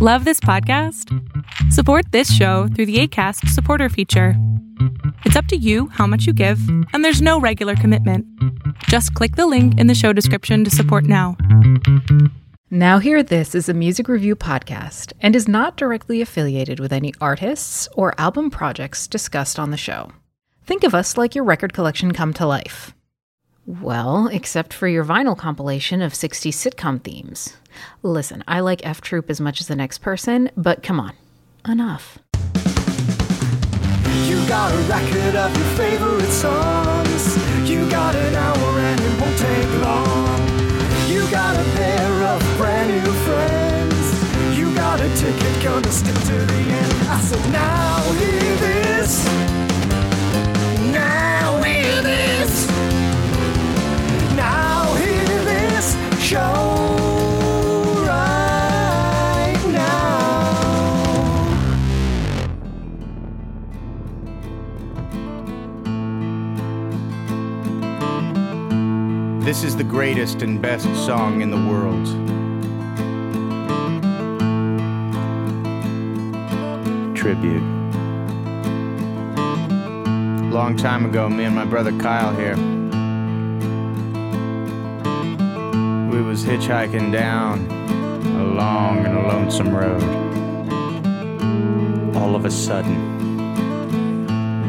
Love this podcast? Support this show through the Acast supporter feature. It's up to you how much you give, and there's no regular commitment. Just click the link in the show description to support now. Now Hear This is a music review podcast and is not directly affiliated with any artists or album projects discussed on the show. Think of us like your record collection come to life. Well, except for your vinyl compilation of 60s sitcom themes. Listen, I like F Troop as much as the next person, but come on, enough. You got a record of your favorite songs. You got an hour and it won't take long. You got a pair of brand new friends. You got a ticket, gonna stick to the end. I said, now hear this. Now hear this. Now hear this show. This is the greatest and best song in the world. Tribute. Long time ago, me and my brother Kyle here, we was hitchhiking down a long and lonesome road. All of a sudden,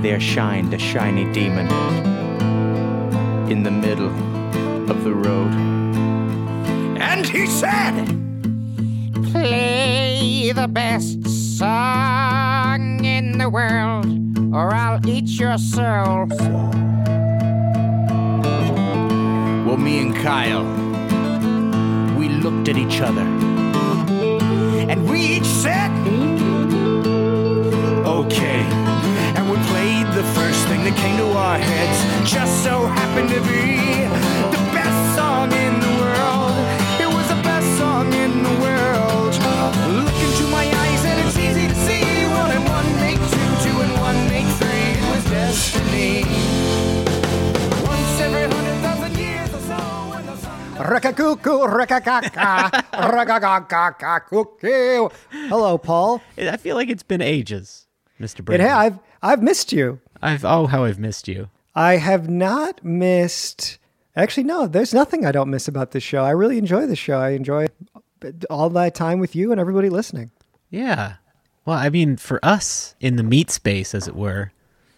there shined a shiny demon in the middle of the road. And he said, play the best song in the world, or I'll eat your soul. Well, me and Kyle, we looked at each other, and we each said, okay. And we played the first thing that came to our heads, just so happened to be the best song in the world. It was the best song in the world. Look into my eyes and it's easy to see. One and one make two, two and one make three. It was destiny. Once every 100,000 years or so. Raka-cuckoo, raka-kaka, raka-kaka-cuckoo. Hello, Paul. I feel like it's been ages, Mr. Brady. Hey, I've missed you. How I've missed you. I have not missed... Actually, no, there's nothing I don't miss about this show. I really enjoy the show. I enjoy all that time with you and everybody listening. Yeah. Well, I mean, for us in the meat space, as it were,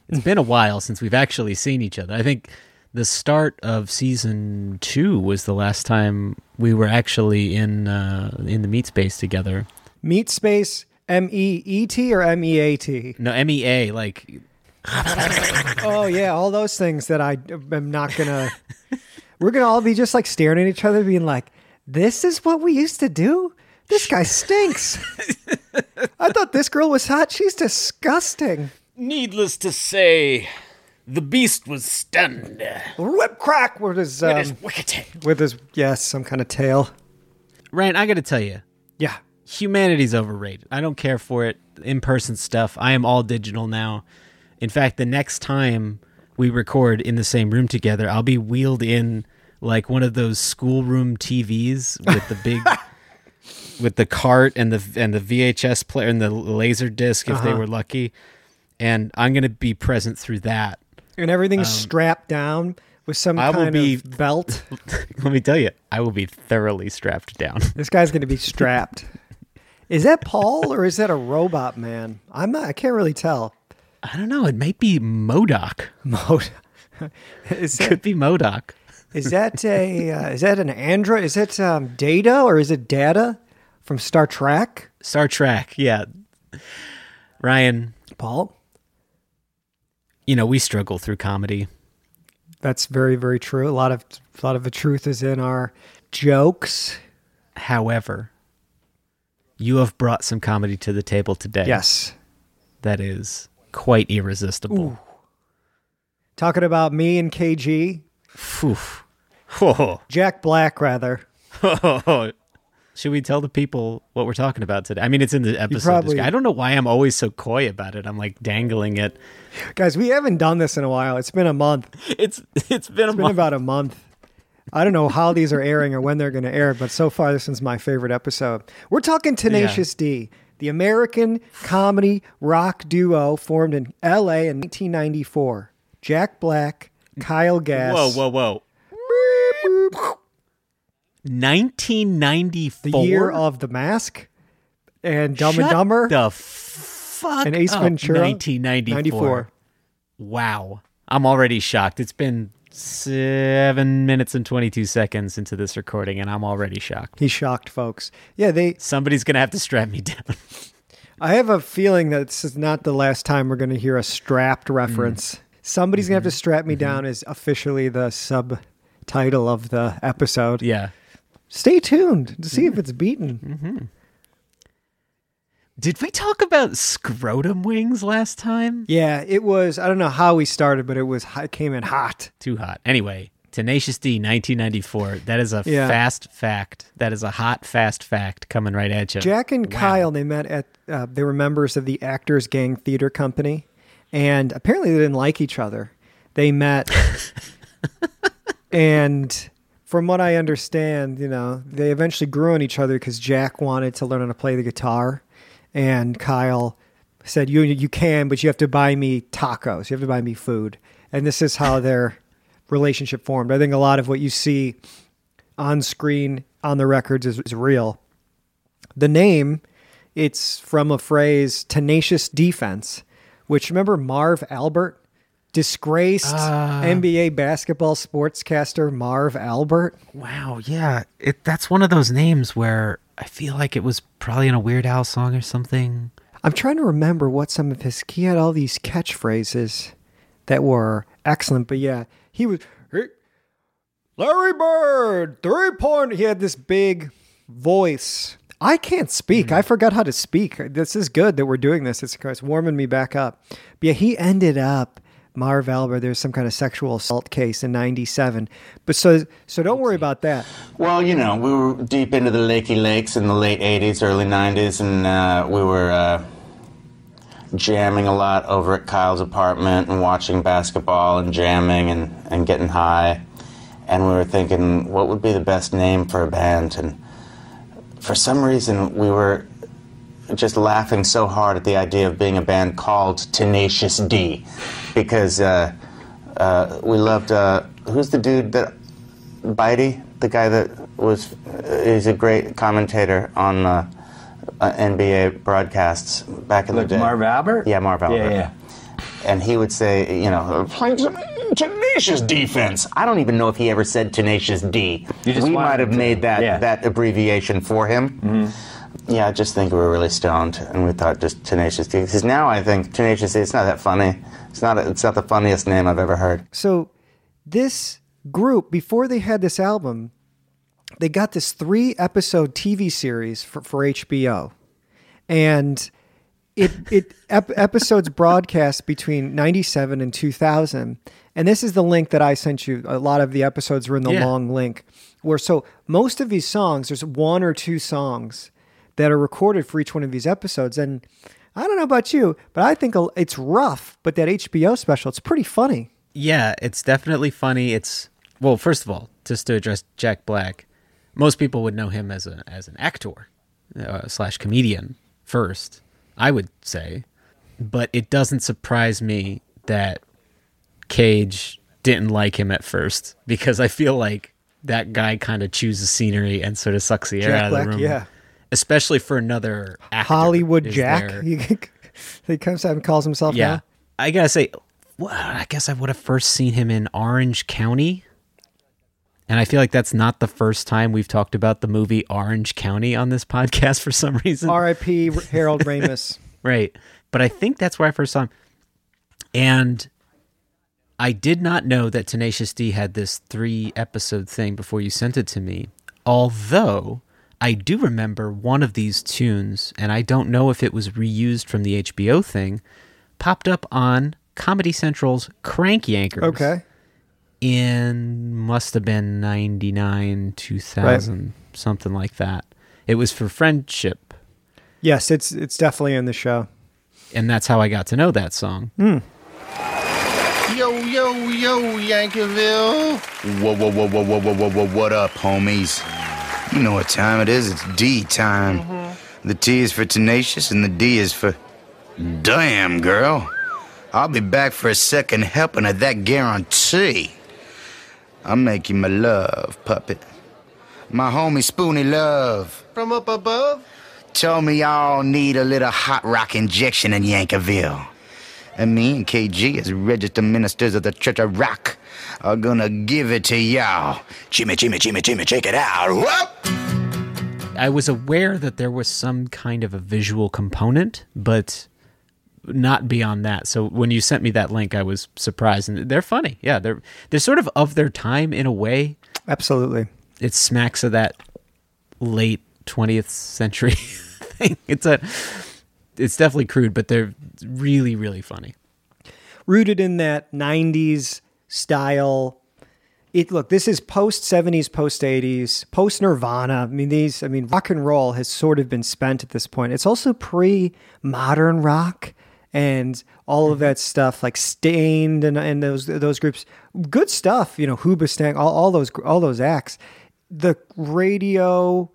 it's been a while since we've actually seen each other. I think the start of season 2 was the last time we were actually in the meat space together. Meat space, M-E-E-T or M-E-A-T? No, M-E-A, like... Oh, yeah, all those things that I am not going to... We're going to all be just like staring at each other being like, this is what we used to do? This guy stinks. I thought this girl was hot. She's disgusting. Needless to say, the beast was stunned. Whip crack with his wicked tail. With his, yes, some kind of tail. Ryan, I got to tell you. Yeah. Humanity's overrated. I don't care for it. In-person stuff. I am all digital now. In fact, the next time we record in the same room together, I'll be wheeled in like one of those schoolroom TVs with the big, with the cart and the VHS player and the laser disc if they were lucky. And I'm going to be present through that. And everything's strapped down with some kind of belt. Let me tell you, I will be thoroughly strapped down. This guy's going to be strapped. Is that Paul or is that a robot man? I can't really tell. I don't know. It might be MODOK. Could be MODOK. Is that an android? Is it Data or is it Data from Star Trek? Star Trek, yeah. Ryan. Paul? You know, we struggle through comedy. That's very, very true. A lot of the truth is in our jokes. However, you have brought some comedy to the table today. Yes. That is... quite irresistible. Ooh. Talking about me and KG. Oof. Oh. Jack Black, rather. Oh. Should we tell the people what we're talking about today? I mean, it's in the episode. I don't know why I'm always so coy about it. I'm like dangling it. Guys, we haven't done this in a while. It's been a month. It's been about a month. I don't know how these are airing or when they're going to air, but so far this is my favorite episode. We're talking Tenacious D, the American comedy rock duo formed in L.A. in 1994. Jack Black, Kyle Gass. Whoa, whoa, whoa. 1994? The year of The Mask and Dumb and Dumber. The fuck and Ace Ventura. 1994. Wow. I'm already shocked. It's been 7 minutes and 22 seconds into this recording, and I'm already shocked. He's shocked, folks. Yeah, somebody's going to have to strap me down. I have a feeling that this is not the last time we're going to hear a strapped reference. Somebody's going to have to strap me down is officially the subtitle of the episode. Yeah. Stay tuned to see if it's beaten. Did we talk about scrotum wings last time? Yeah, it was, I don't know how we started, but it came in hot. Too hot. Anyway, Tenacious D, 1994. That is a fast fact. That is a hot, fast fact coming right at you. Jack and Kyle, they met at, they were members of the Actors Gang Theater Company, and apparently they didn't like each other. They met, and from what I understand, you know, they eventually grew on each other because Jack wanted to learn how to play the guitar. And Kyle said, you can, but you have to buy me tacos. You have to buy me food. And this is how their relationship formed. I think a lot of what you see on screen, on the records, is real. The name, it's from a phrase, tenacious defense, which, remember Marv Albert? Disgraced NBA basketball sportscaster Marv Albert. Wow, yeah. That's one of those names where I feel like it was probably in a Weird Al song or something. I'm trying to remember what some of his... He had all these catchphrases that were excellent, but yeah, he was... Larry Bird, 3-point... He had this big voice. I can't speak. I forgot how to speak. This is good that we're doing this. It's warming me back up. But yeah, he ended up... Marv Albert, there's some kind of sexual assault case in 97. But so don't worry about that. Well, you know, we were deep into the Lakey Lakes in the late 80s, early 90s, and we were jamming a lot over at Kyle's apartment and watching basketball and jamming and getting high. And we were thinking, what would be the best name for a band? And for some reason, we were just laughing so hard at the idea of being a band called Tenacious D. Because we loved, who's the dude that, Bitey, the guy that was, he's a great commentator on NBA broadcasts back in the day. Marv Albert? Yeah, Marv Albert. Yeah. And he would say, you know, playing tenacious defense. I don't even know if he ever said tenacious D. We might have made that abbreviation for him. Yeah, I just think we were really stoned, and we thought just Tenacious D. Because now I think Tenacious D, it's not that funny. It's not the funniest name I've ever heard. So this group, before they had this album, they got this 3-episode TV series for HBO. And episodes broadcast between 97 and 2000. And this is the link that I sent you. A lot of the episodes were in the long link. So most of these songs, there's 1 or 2 songs that are recorded for each one of these episodes. And I don't know about you, but I think it's rough, but that HBO special, it's pretty funny. Yeah, it's definitely funny. Well, first of all, just to address Jack Black, most people would know him as an actor slash comedian first, I would say. But it doesn't surprise me that Cage didn't like him at first, because I feel like that guy kind of chooses scenery and sort of sucks the air out of the room. Yeah. Especially for another actor. Hollywood Jack. He comes out and calls himself now. I gotta say, I guess I would have first seen him in Orange County. And I feel like that's not the first time we've talked about the movie Orange County on this podcast for some reason. R.I.P. Harold Ramis. Right. But I think that's where I first saw him. And I did not know that Tenacious D had this 3-episode thing before you sent it to me. Although... I do remember one of these tunes, and I don't know if it was reused from the HBO thing, popped up on Comedy Central's Crank Yankers. Okay. In, must have been 99, 2000, something like that. It was for Friendship. Yes, it's definitely in the show. And that's how I got to know that song. Yo, yo, yo, Yankerville. Whoa, whoa, whoa, whoa, whoa, whoa, whoa, whoa, what up, homies? You know what time it is. It's D time. Mm-hmm. The T is for tenacious and the D is for damn, girl. I'll be back for a second helping of that guarantee. I'll make you my love, puppet. My homie Spoony Love. From up above? Told me y'all need a little hot rock injection in Yankerville. And me and KG, as registered ministers of the Church of Rock, are gonna give it to y'all. Jimmy, Jimmy, Jimmy, Jimmy, check it out. Whoop! I was aware that there was some kind of a visual component, but not beyond that. So when you sent me that link, I was surprised. And they're funny. Yeah, they're sort of their time in a way. Absolutely. It smacks of that late 20th century thing. It's definitely crude, but they're really, really funny. Rooted in that 90s style. Look, this is post-70s, post-80s, post-Nirvana. I mean, rock and roll has sort of been spent at this point. It's also pre-modern rock and all of that stuff, like Stained and those groups. Good stuff, you know, Hoobastank, all those acts. The radio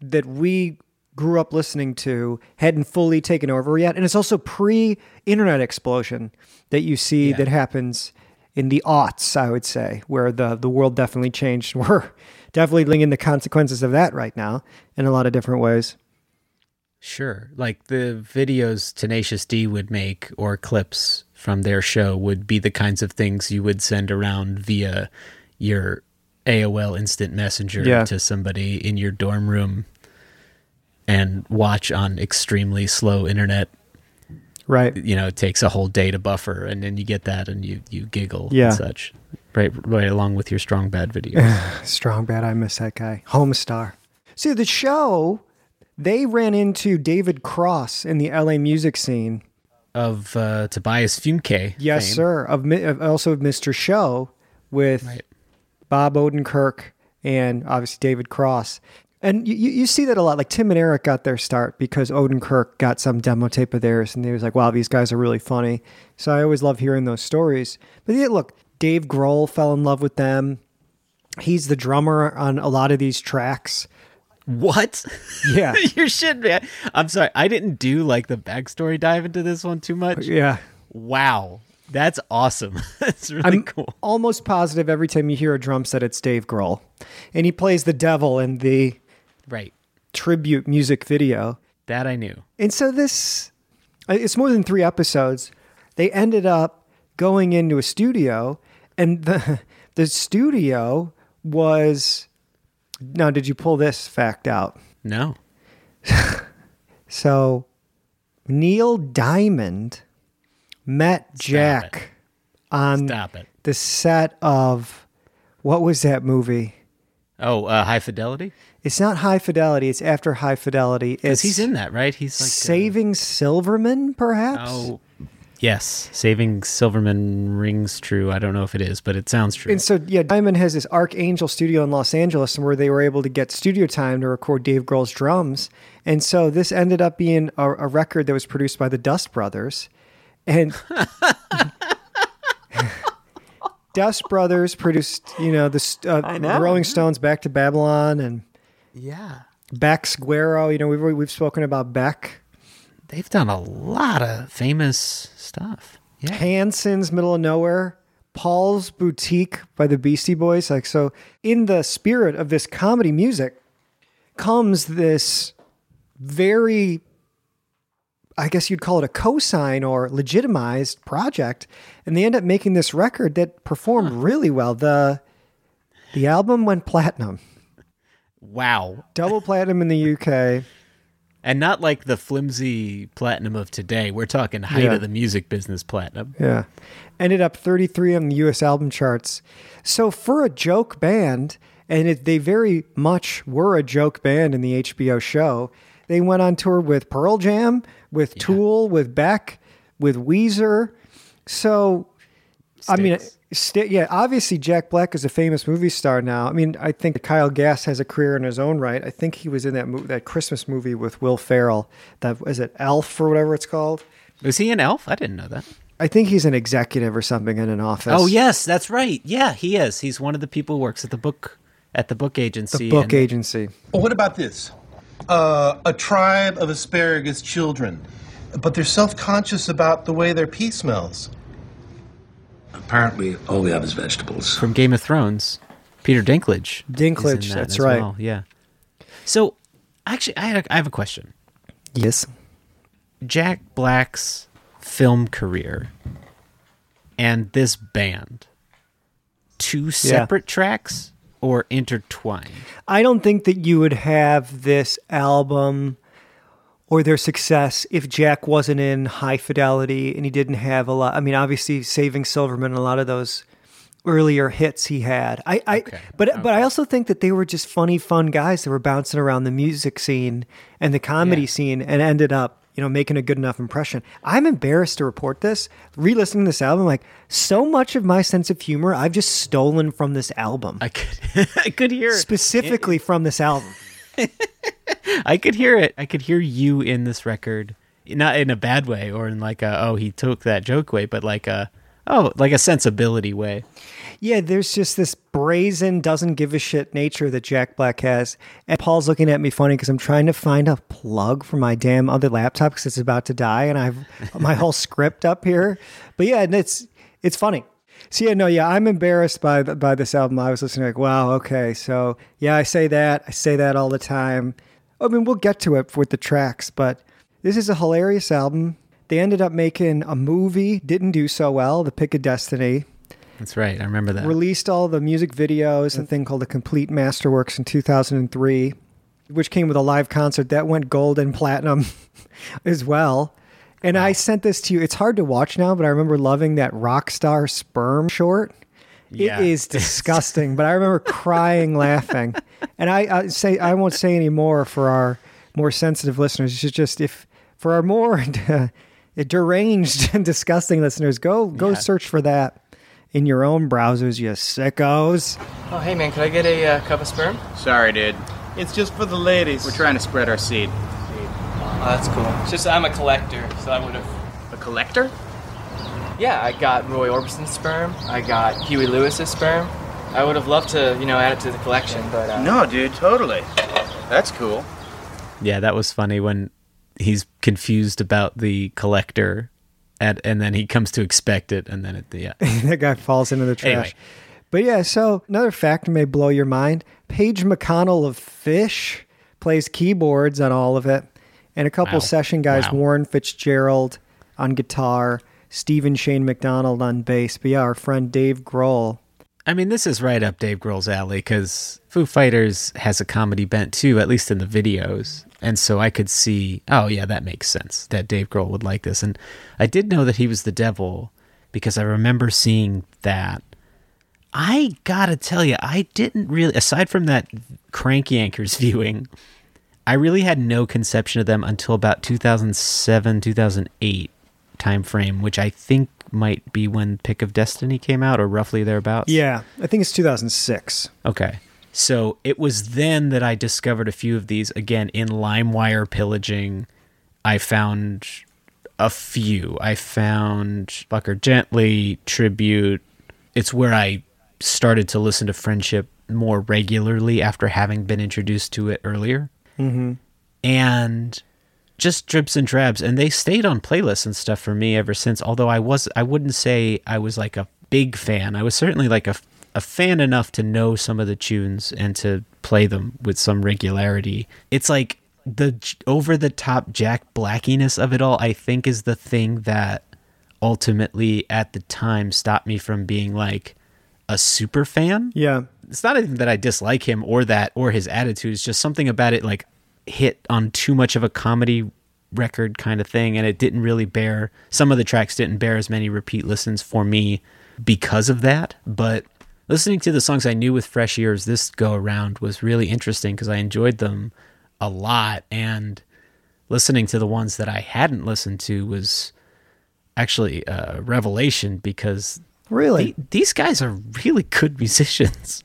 that we grew up listening to hadn't fully taken over yet. And it's also pre-internet explosion that you see that happens in the aughts, I would say, where the world definitely changed. We're definitely living in the consequences of that right now in a lot of different ways. Sure. Like the videos Tenacious D would make or clips from their show would be the kinds of things you would send around via your AOL Instant Messenger to somebody in your dorm room and watch on extremely slow internet. Right. You know, it takes a whole day to buffer, and then you get that and you giggle and such. Right along with your Strong Bad videos. Strong Bad, I miss that guy. Homestar. See, the show, they ran into David Cross in the LA music scene. Of Tobias Funke. Yes, fame. Sir. Also of Mr. Show with Bob Odenkirk and obviously David Cross. And you see that a lot. Like Tim and Eric got their start because Odenkirk got some demo tape of theirs and he was like, wow, these guys are really funny. So I always love hearing those stories. But look, Dave Grohl fell in love with them. He's the drummer on a lot of these tracks. What? Yeah. You should, man. I'm sorry. I didn't do like the backstory dive into this one too much. Yeah. Wow. That's awesome. That's really cool. Almost positive every time you hear a drum set, it's Dave Grohl. And he plays the devil in the... Right. Tribute music video. That I knew. And so it's more than 3 episodes. They ended up going into a studio, and the studio was... Now, did you pull this fact out? No. So, Neil Diamond met Jack on the set of... What was that movie? Oh, High Fidelity? It's not High Fidelity. It's after High Fidelity. Because he's in that, right? He's like Saving Silverman, perhaps? Oh, yes. Saving Silverman rings true. I don't know if it is, but it sounds true. And so, yeah, Diamond has this Archangel studio in Los Angeles where they were able to get studio time to record Dave Grohl's drums. And so this ended up being a record that was produced by the Dust Brothers. And... Dust Brothers produced, you know, the Rolling Stones' Back to Babylon and Beck's Guero. You know, we've spoken about Beck. They've done a lot of famous stuff. Yeah. Hanson's Middle of Nowhere, Paul's Boutique by the Beastie Boys. Like, so in the spirit of this comedy music comes this very... I guess you'd call it a cosign or legitimized project. And they end up making this record that performed really well. The album went platinum. Wow. Double platinum in the UK. And not like the flimsy platinum of today. We're talking height of the music business platinum. Yeah. Ended up 33 on the US album charts. So for a joke band, and they very much were a joke band in the HBO show, they went on tour with Pearl Jam, with Tool, with Beck, with Weezer. So, Sticks. I mean, obviously Jack Black is a famous movie star now. I mean, I think Kyle Gass has a career in his own right. I think he was in that Christmas movie with Will Ferrell. That was it, Elf or whatever it's called. Was he in Elf? I didn't know that. I think he's an executive or something in an office. Oh yes, that's right. Yeah, he is. He's one of the people who works at the book agency. The book agency. Well, what about this? A tribe of asparagus children, but they're self-conscious about the way their pee smells. Apparently, all the other vegetables. From Game of Thrones, Peter Dinklage. Dinklage, that's right. Well. Yeah. So, actually, I have a question. Yes. Jack Black's film career and this band, two separate tracks or intertwined? I don't think that you would have this album or their success if Jack wasn't in High Fidelity and he didn't have a lot. I mean, obviously, Saving Silverman and a lot of those earlier hits he had. But I also think that they were just funny, fun guys that were bouncing around the music scene and the comedy scene and ended up, you know, making a good enough impression. I'm embarrassed to report this. Re-listening to this album, like, so much of my sense of humor I've just stolen from this album. I could hear it. Specifically from this album. I could hear it. I could hear you in this record, not in a bad way or in like a, oh, he took that joke way, but like a, oh, like a sensibility way. Yeah, there's just this brazen, doesn't give a shit nature that Jack Black has. And Paul's looking at me funny because I'm trying to find a plug for my damn other laptop because it's about to die and I have my whole script up here. But yeah, and it's funny. So I'm embarrassed by this album. I was listening like, wow, okay, so yeah, I say that all the time. I mean, we'll get to it with the tracks, but this is a hilarious album. They ended up making a movie, didn't do so well, The Pick of Destiny. That's right, I remember that. Released all the music videos, a thing called The Complete Masterworks in 2003, which came with a live concert that went gold and platinum as well. And wow. I sent this to you. It's hard to watch now, but I remember loving that Rockstar Sperm short. Yeah. It is disgusting, but I remember crying, laughing. And I won't say any more for our more sensitive listeners. It's just for our more deranged and disgusting listeners, go search for that in your own browsers, you sickos. Oh, hey, man, could I get a cup of sperm? Sorry, dude. It's just for the ladies. We're trying to spread our seed. Oh, that's cool. It's just I'm a collector, so I would have... A collector? Yeah, I got Roy Orbison's sperm. I got Huey Lewis's sperm. I would have loved to, add it to the collection, but... No, dude, totally. That's cool. Yeah, that was funny when he's confused about the collector, and then he comes to expect it, and then that guy falls into the trash. Anyway. But yeah, so another fact may blow your mind. Paige McConnell of Phish plays keyboards on all of it, and a couple session guys, Warren Fitzgerald on guitar... Stephen Shane McDonald on bass, but yeah, our friend Dave Grohl. I mean, this is right up Dave Grohl's alley because Foo Fighters has a comedy bent too, at least in the videos. And so I could see, oh yeah, that makes sense that Dave Grohl would like this. And I did know that he was the devil because I remember seeing that. I gotta tell you, I didn't really, aside from that Crank Yankers viewing, I really had no conception of them until about 2007, 2008. Time frame, which I think might be when Pick of Destiny came out, or roughly thereabouts. Yeah, I think it's 2006. Okay, so it was then that I discovered a few of these. Again, in LimeWire pillaging, I found a few. I found Buck Her Gently, Tribute. It's where I started to listen to Friendship more regularly after having been introduced to it earlier. Mm-hmm. And... just drips and drabs, and they stayed on playlists and stuff for me ever since, although I wouldn't say I was like a big fan. I was certainly like a fan enough to know some of the tunes and to play them with some regularity. It's like the over-the-top Jack Blackiness of it all, I think, is the thing that ultimately at the time stopped me from being like a super fan. Yeah. It's not even that I dislike him or that or his attitude. It's just something about it like hit on too much of a comedy record kind of thing, and it didn't really bear, some of the tracks didn't bear as many repeat listens for me because of that. But listening to the songs I knew with fresh ears this go around was really interesting because I enjoyed them a lot, and listening to the ones that I hadn't listened to was actually a revelation because really these guys are really good musicians.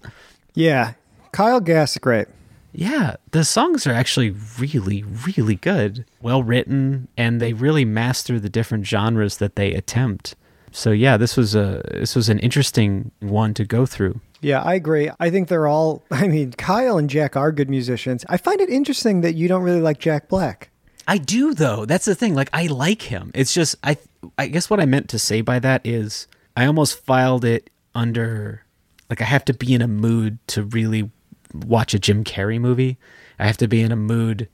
Yeah, Kyle Gass, great. Yeah, the songs are actually really, really good, well written, and they really master the different genres that they attempt. So yeah, this was an interesting one to go through. Yeah, I agree. I think they're all, I mean, Kyle and Jack are good musicians. I find it interesting that you don't really like Jack Black. I do, though. That's the thing. Like, I like him. It's just, I guess what I meant to say by that is I almost filed it under, like, I have to be in a mood to really watch a Jim Carrey movie. I have to be in a mood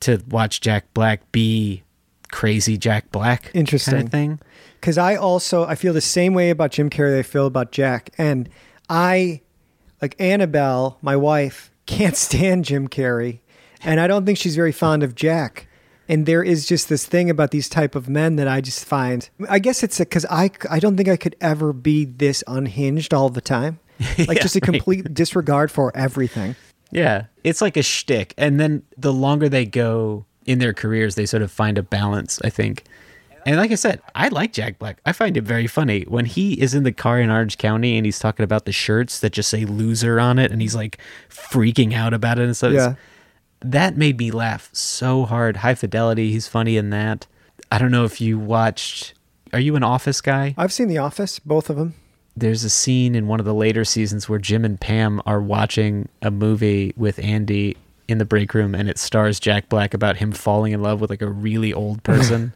to watch Jack Black be crazy Jack Black. Interesting. Kind of thing. Because I feel the same way about Jim Carrey I feel about Jack. And I, like Annabelle, my wife, can't stand Jim Carrey. And I don't think she's very fond of Jack. And there is just this thing about these type of men that I just find, I guess it's because I don't think I could ever be this unhinged all the time. Like yeah, just a complete disregard for everything. Yeah, it's like a shtick. And then the longer they go in their careers, they sort of find a balance, I think. And like I said, I like Jack Black. I find it very funny. When he is in the car in Orange County and he's talking about the shirts that just say loser on it and he's like freaking out about it and stuff. Yeah. That made me laugh so hard. High Fidelity, he's funny in that. I don't know if you watched... Are you an Office guy? I've seen The Office, both of them. There's a scene in one of the later seasons where Jim and Pam are watching a movie with Andy in the break room, and it stars Jack Black about him falling in love with like a really old person.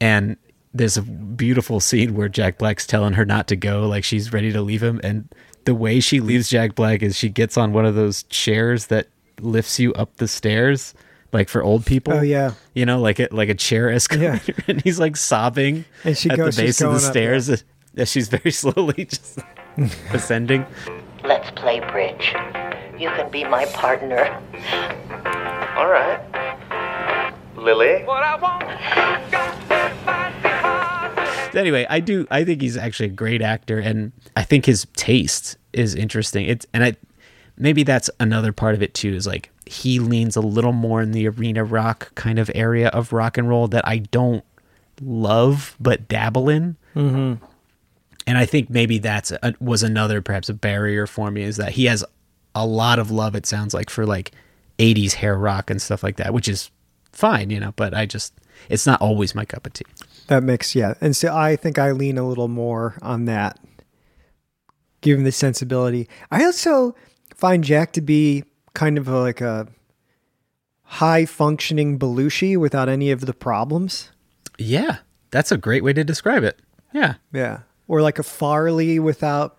And there's a beautiful scene where Jack Black's telling her not to go, like she's ready to leave him. And the way she leaves Jack Black is she gets on one of those chairs that lifts you up the stairs, like for old people. Oh yeah, you know, like a chair escalator. Yeah. And he's like sobbing, and she goes at the base of the stairs as she's very slowly just ascending. Let's play bridge. You can be my partner. All right, Lily. What I want. Anyway, I think he's actually a great actor, and I think his taste is interesting. Maybe that's another part of it too, is like he leans a little more in the arena rock kind of area of rock and roll that I don't love but dabble in. Mm-hmm. And I think maybe was another perhaps a barrier for me, is that he has a lot of love, it sounds like, for like 80s hair rock and stuff like that, which is fine, you know, but it's not always my cup of tea. That makes, yeah. And so I think I lean a little more on that, given the sensibility. I also... find Jack to be kind of like a high-functioning Belushi without any of the problems. Yeah, that's a great way to describe it. Yeah. Yeah. Or like a Farley without,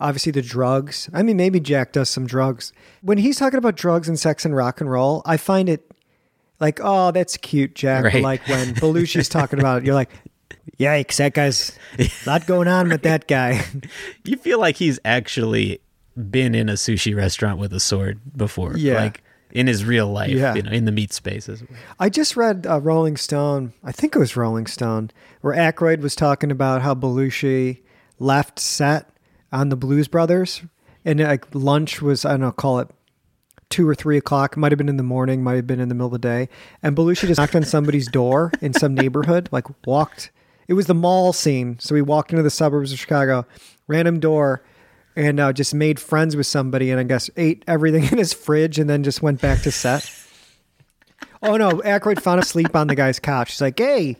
obviously, the drugs. I mean, maybe Jack does some drugs. When he's talking about drugs and sex and rock and roll, I find it like, oh, that's cute, Jack. Right. But like when Belushi's talking about it, you're like... yikes, that guy's a lot going on right. with that guy. You feel like he's actually... been in a sushi restaurant with a sword before, yeah. Like in his real life, yeah. You know, in the meat spaces. I just read Rolling Stone, I think it was Rolling Stone, where Aykroyd was talking about how Belushi left set on the Blues Brothers, and like lunch was, I don't know, call it 2 or 3 o'clock, might have been in the morning, might have been in the middle of the day, and Belushi just knocked on somebody's door in some neighborhood, like walked. It was the mall scene, so he walked into the suburbs of Chicago, random door. And just made friends with somebody, and I guess ate everything in his fridge, and then just went back to set. Oh no, Aykroyd found asleep on the guy's couch. He's like, "Hey,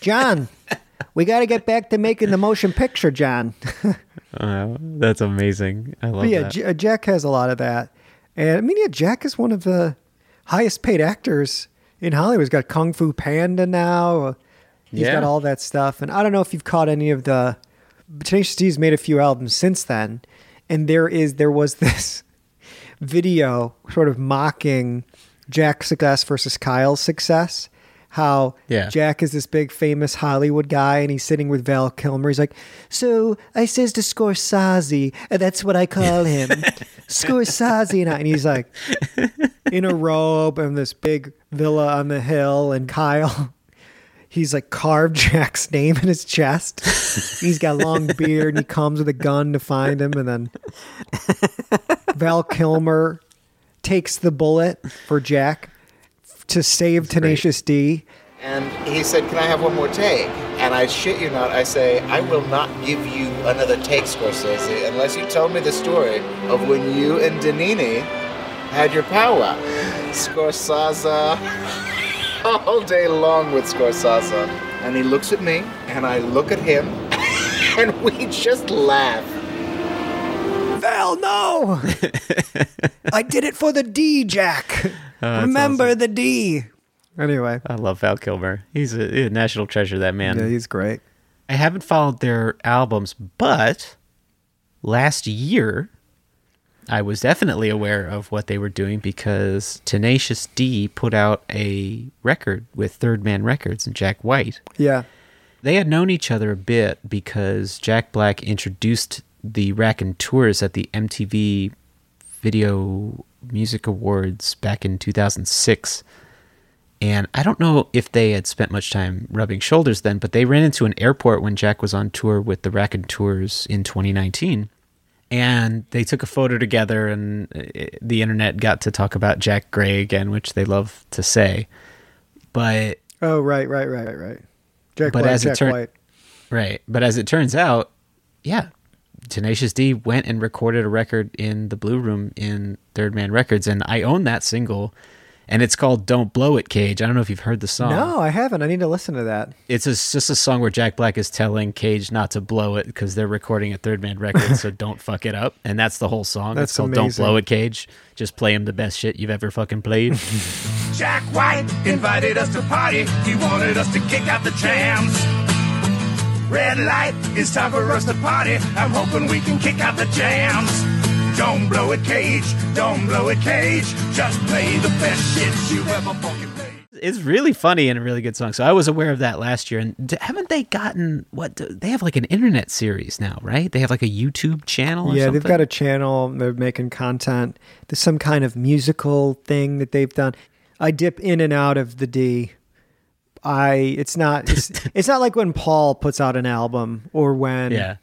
John, we got to get back to making the motion picture, John." That's amazing. I love that. Yeah, Jack has a lot of that, and I mean, yeah, Jack is one of the highest paid actors in Hollywood. He's got Kung Fu Panda now. He's got all that stuff, and I don't know if you've caught any of the. Tenacious D's made a few albums since then, and there was this video sort of mocking Jack's success versus Kyle's success, how Jack is this big famous Hollywood guy and he's sitting with Val Kilmer. He's like, so I says to Scorsese, and that's what I call him, Scorsese. And he's like in a robe and this big villa on the hill, and Kyle... he's like carved Jack's name in his chest. He's got a long beard and he comes with a gun to find him. And then Val Kilmer takes the bullet for Jack to save Tenacious D. And he said, can I have one more take? And I shit you not, I say, I will not give you another take, Scorsese, unless you tell me the story of when you and Danini had your powwow. Scorsese... all day long with Scorsese. and he looks at me, and I look at him, and we just laugh. Val, no! I did it for the D, Jack. Remember awesome. The D. Anyway. I love Val Kilmer. He's a national treasure, that man. Yeah, he's great. I haven't followed their albums, but last year, I was definitely aware of what they were doing because Tenacious D put out a record with Third Man Records and Jack White. Yeah. They had known each other a bit because Jack Black introduced the Raconteurs at the MTV Video Music Awards back in 2006. And I don't know if they had spent much time rubbing shoulders then, but they ran into an airport when Jack was on tour with the Raconteurs in 2019. And they took a photo together, and the internet got to talk about Jack Gray again, which they love to say. But oh, right. Jack White, Jack White. Right. But as it turns out, yeah, Tenacious D went and recorded a record in the Blue Room in Third Man Records, and I own that single. And it's called Don't Blow It, Cage. I don't know if you've heard the song. No, I haven't. I need to listen to that. It's just a song where Jack Black is telling Cage not to blow it because they're recording a Third Man record, so don't fuck it up. And that's the whole song. That's it's called amazing. Don't Blow It, Cage. Just play him the best shit you've ever fucking played. Jack White invited us to party. He wanted us to kick out the jams. Red light, it's time for us to party. I'm hoping we can kick out the jams. Don't blow it, Cage. Don't blow it, Cage. Just play the best shit you ever fucking played. It's really funny and a really good song. So I was aware of that last year. And haven't they gotten they have like an internet series now, right? They have like a YouTube channel or something? Yeah, they've got a channel. They're making content. There's some kind of musical thing that they've done. I dip in and out of the D. It's not it's not like when Paul puts out an album or when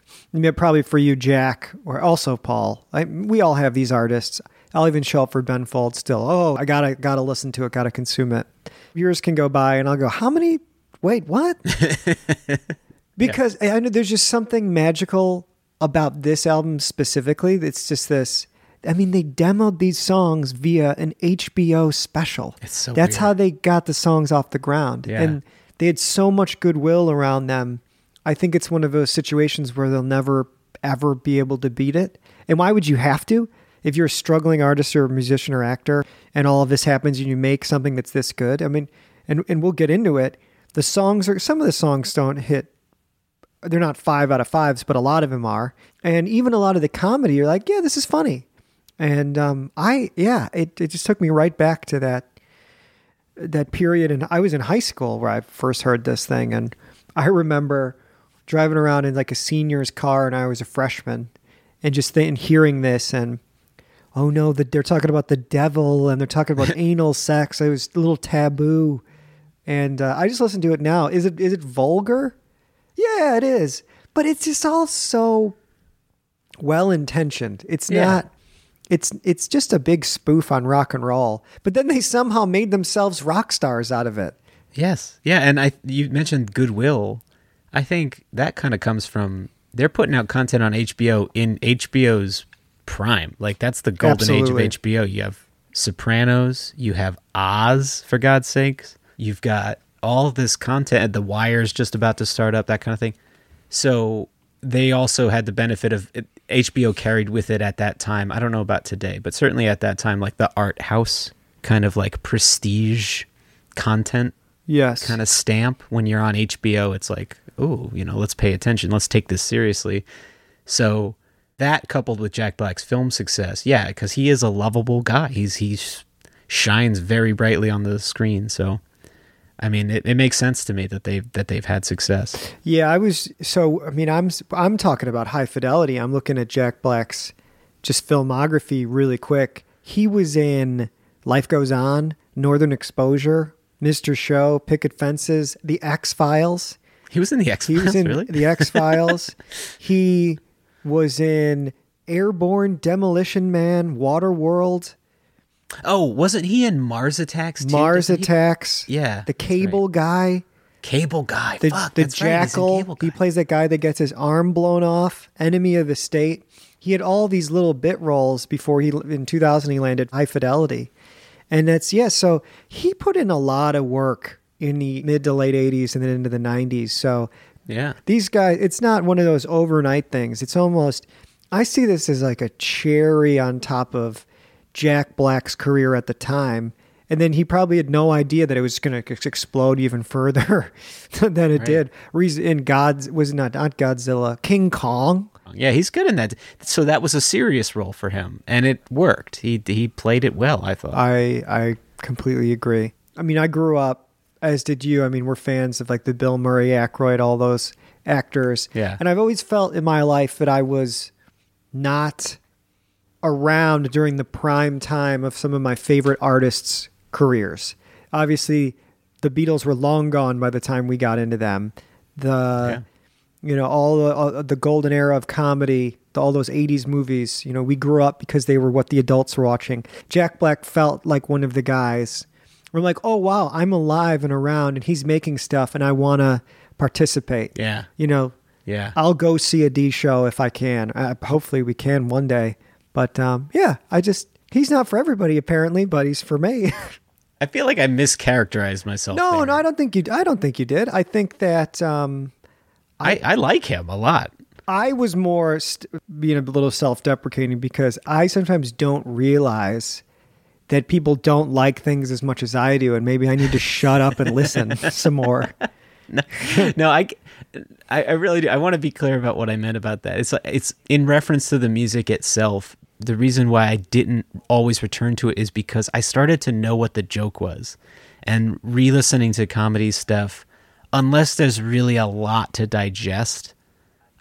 probably for you, Jack, or also Paul. We all have these artists. I'll even show up for Ben Folds still. Oh, I gotta listen to it, gotta consume it. Years can go by and I'll go, how many? Wait, what? Because I know there's just something magical about this album specifically. It's just this. I mean, they demoed these songs via an HBO special. It's so That's weird. How they got the songs off the ground. Yeah. And they had so much goodwill around them. I think it's one of those situations where they'll never, ever be able to beat it. And why would you have to? If you're a struggling artist or a musician or actor and all of this happens and you make something that's this good, I mean, and we'll get into it. The songs are, some of the songs don't hit. They're not 5 out of 5s, but a lot of them are. And even a lot of the comedy, you're like, yeah, this is funny. And it just took me right back to that period. And I was in high school where I first heard this thing. And I remember driving around in like a senior's car and I was a freshman and just hearing this and, oh no, they're talking about the devil and they're talking about anal sex. It was a little taboo. And I just listened to it now. Is it vulgar? Yeah, it is. But it's just all so well-intentioned. It's not... It's just a big spoof on rock and roll, but then they somehow made themselves rock stars out of it. Yes. Yeah, and you mentioned goodwill. I think that kind of comes from they're putting out content on HBO in HBO's prime. Like that's the golden age of HBO. You have Sopranos, you have Oz, for God's sakes. You've got all this content. The Wire's just about to start up, that kind of thing. So they also had the benefit of it. HBO carried with it at that time. I don't know about today, but certainly at that time, like the art house kind of like prestige content kind of stamp. When you're on HBO, it's like, oh, let's pay attention. Let's take this seriously. So that coupled with Jack Black's film success. Yeah, because he is a lovable guy. He shines very brightly on the screen. So, I mean, it makes sense to me that they've had success. Yeah, I'm talking about High Fidelity. I'm looking at Jack Black's just filmography really quick. He was in Life Goes On, Northern Exposure, Mr. Show, Picket Fences, The X-Files. He was in The X-Files, really? The X-Files. He was in Airborne, Demolition Man, Waterworld. Oh, wasn't he in Mars Attacks too? Yeah. The Cable Guy. The Jackal. Right, he plays that guy that gets his arm blown off, Enemy of the State. He had all these little bit roles before in 2000 he landed High Fidelity. And so he put in a lot of work in the mid to late 80s and then into the 90s. So yeah, these guys, it's not one of those overnight things. It's almost, I see this as like a cherry on top of Jack Black's career at the time. And then he probably had no idea that it was going to explode even further than it did. And King Kong. Yeah, he's good in that. So that was a serious role for him, and it worked. He played it well, I thought. I completely agree. I mean, I grew up, as did you. I mean, we're fans of like the Bill Murray, Aykroyd, all those actors. Yeah. And I've always felt in my life that I was not around during the prime time of some of my favorite artists' careers. Obviously, the Beatles were long gone by the time we got into them. You know, all the golden era of comedy, all those 80s movies, you know, we grew up because they were what the adults were watching. Jack Black felt like one of the guys. We're like, oh, wow, I'm alive and around and he's making stuff and I want to participate. Yeah. You know, yeah. I'll go see a D show if I can. Hopefully we can one day. But he's not for everybody apparently, but he's for me. I feel like I mischaracterized myself. No, I don't think you did. I think that... I like him a lot. I was more being a little self-deprecating because I sometimes don't realize that people don't like things as much as I do, and maybe I need to shut up and listen some more. No, I really do. I want to be clear about what I meant about that. It's in reference to the music itself. The reason why I didn't always return to it is because I started to know what the joke was, and re-listening to comedy stuff, unless there's really a lot to digest,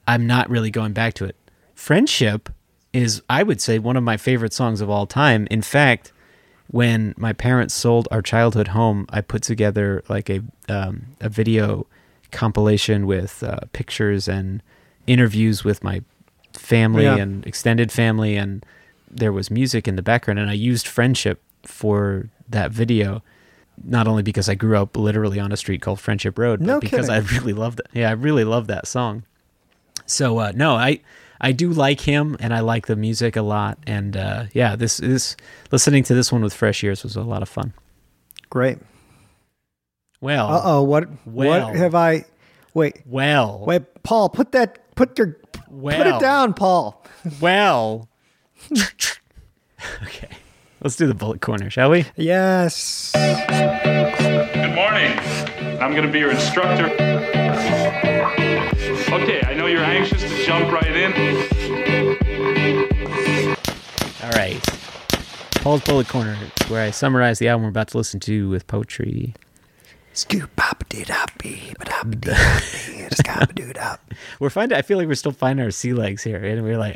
I'm not really going back to it. Friendship is, I would say, one of my favorite songs of all time. In fact, when my parents sold our childhood home, I put together like a video compilation with pictures and interviews with my family and extended family, and there was music in the background, and I used Friendship for that video. Not only because I grew up literally on a street called Friendship Road, but because I really loved it. Yeah, I really loved that song. So I do like him, and I like the music a lot. And this listening to this one with fresh ears was a lot of fun. Great. Well, what have I? Wait, Paul, put it down, Paul. Well, okay. Let's do the bullet corner, shall we? Yes. Good morning. I'm going to be your instructor. Okay, I know you're anxious to jump right in. All right. Paul's bullet corner, where I summarize the album we're about to listen to with poetry. I feel like we're still finding our sea legs here, and we're like,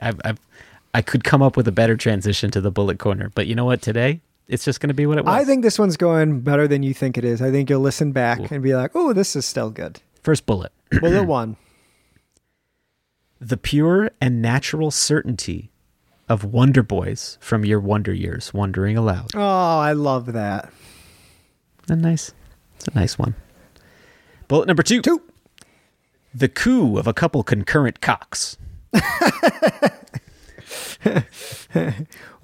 I could come up with a better transition to the bullet corner, but you know what? Today, it's just going to be what it was. I think this one's going better than you think it is. I think you'll listen back and be like, oh, this is still good. First bullet. Bullet one. The pure and natural certainty of Wonder Boys from your Wonder Years, wondering aloud. Oh, I love that. It's a nice one. Bullet number two. The coup of a couple concurrent cocks.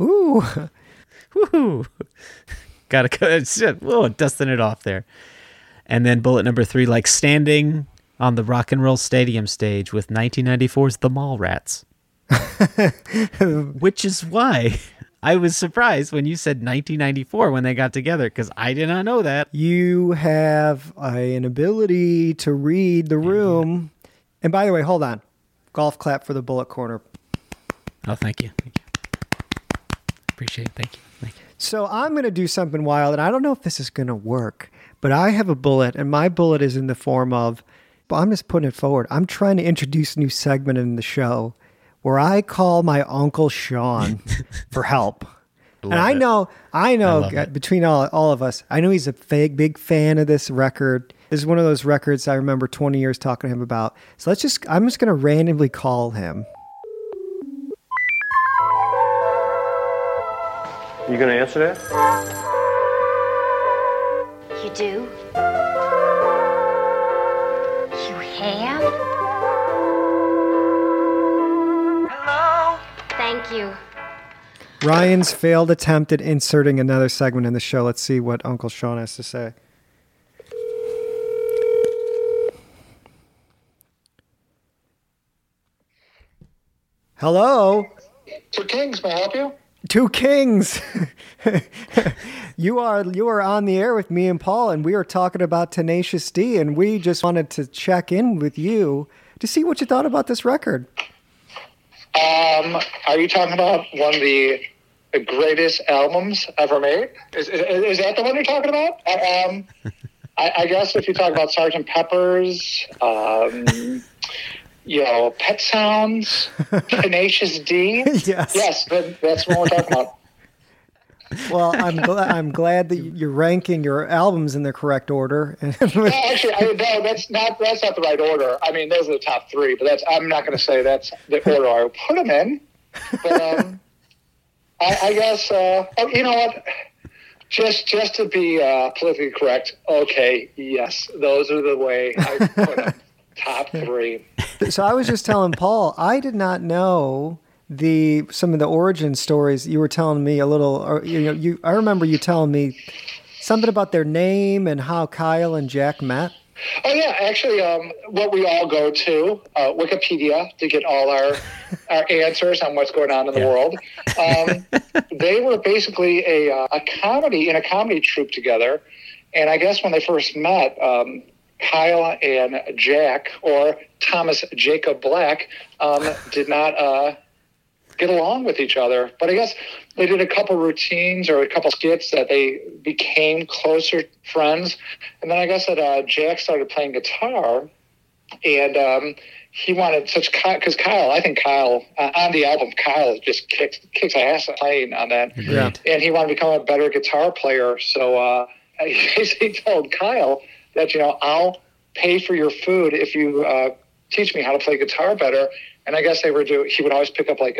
Ooh, woohoo! Gotta go, dusting it off there. And then bullet number three, like standing on the Rock and Roll Stadium stage with 1994's The Mallrats, which is why I was surprised when you said 1994 when they got together, because I did not know that. You have an ability to read the room. Yeah. And by the way, hold on, golf clap for the bullet corner. Oh, thank you. Appreciate it. Thank you. So I'm going to do something wild, and I don't know if this is going to work, but I have a bullet, and my bullet is in the form of, but I'm just putting it forward. I'm trying to introduce a new segment in the show where I call my Uncle Sean for help. I know, between all of us, I know he's a big fan of this record. This is one of those records I remember 20 years talking to him about. So I'm just going to randomly call him. You gonna answer that? You do? You have? Hello? Thank you. Ryan's failed attempt at inserting another segment in the show. Let's see what Uncle Sean has to say. Hello? Two Kings, may I help you? Two Kings. You are on the air with me and Paul, and we are talking about Tenacious D, and we just wanted to check in with you to see what you thought about this record. Are you talking about one of the greatest albums ever made? Is that the one you're talking about? I guess if you talk about Sgt. Pepper's, Pet Sounds, Tenacious D. Yes, that's what we're talking about. Well, I'm glad that you're ranking your albums in the correct order. No, that's not the right order. I mean, those are the top three, but I'm not going to say that's the order I would put them in. But I guess you know what? Just to be politically correct, okay, yes, those are the way I put them. Top three. So I was just telling Paul, I did not know some of the origin stories. You were telling me a little, I remember you telling me something about their name and how Kyle and Jack met. Oh yeah, actually, what we all go to Wikipedia to get all our answers on what's going on in the world. They were basically a comedy troupe together, and I guess when they first met. Kyle and Jack, or Thomas Jacob Black, did not get along with each other. But I guess they did a couple routines or a couple skits that they became closer friends. And then I guess that Jack started playing guitar, and he wanted such because Kyle, I think Kyle on the album, Kyle just kicks ass playing on that, and he wanted to become a better guitar player. So he told Kyle. That, I'll pay for your food if you teach me how to play guitar better. And I guess he would always pick up like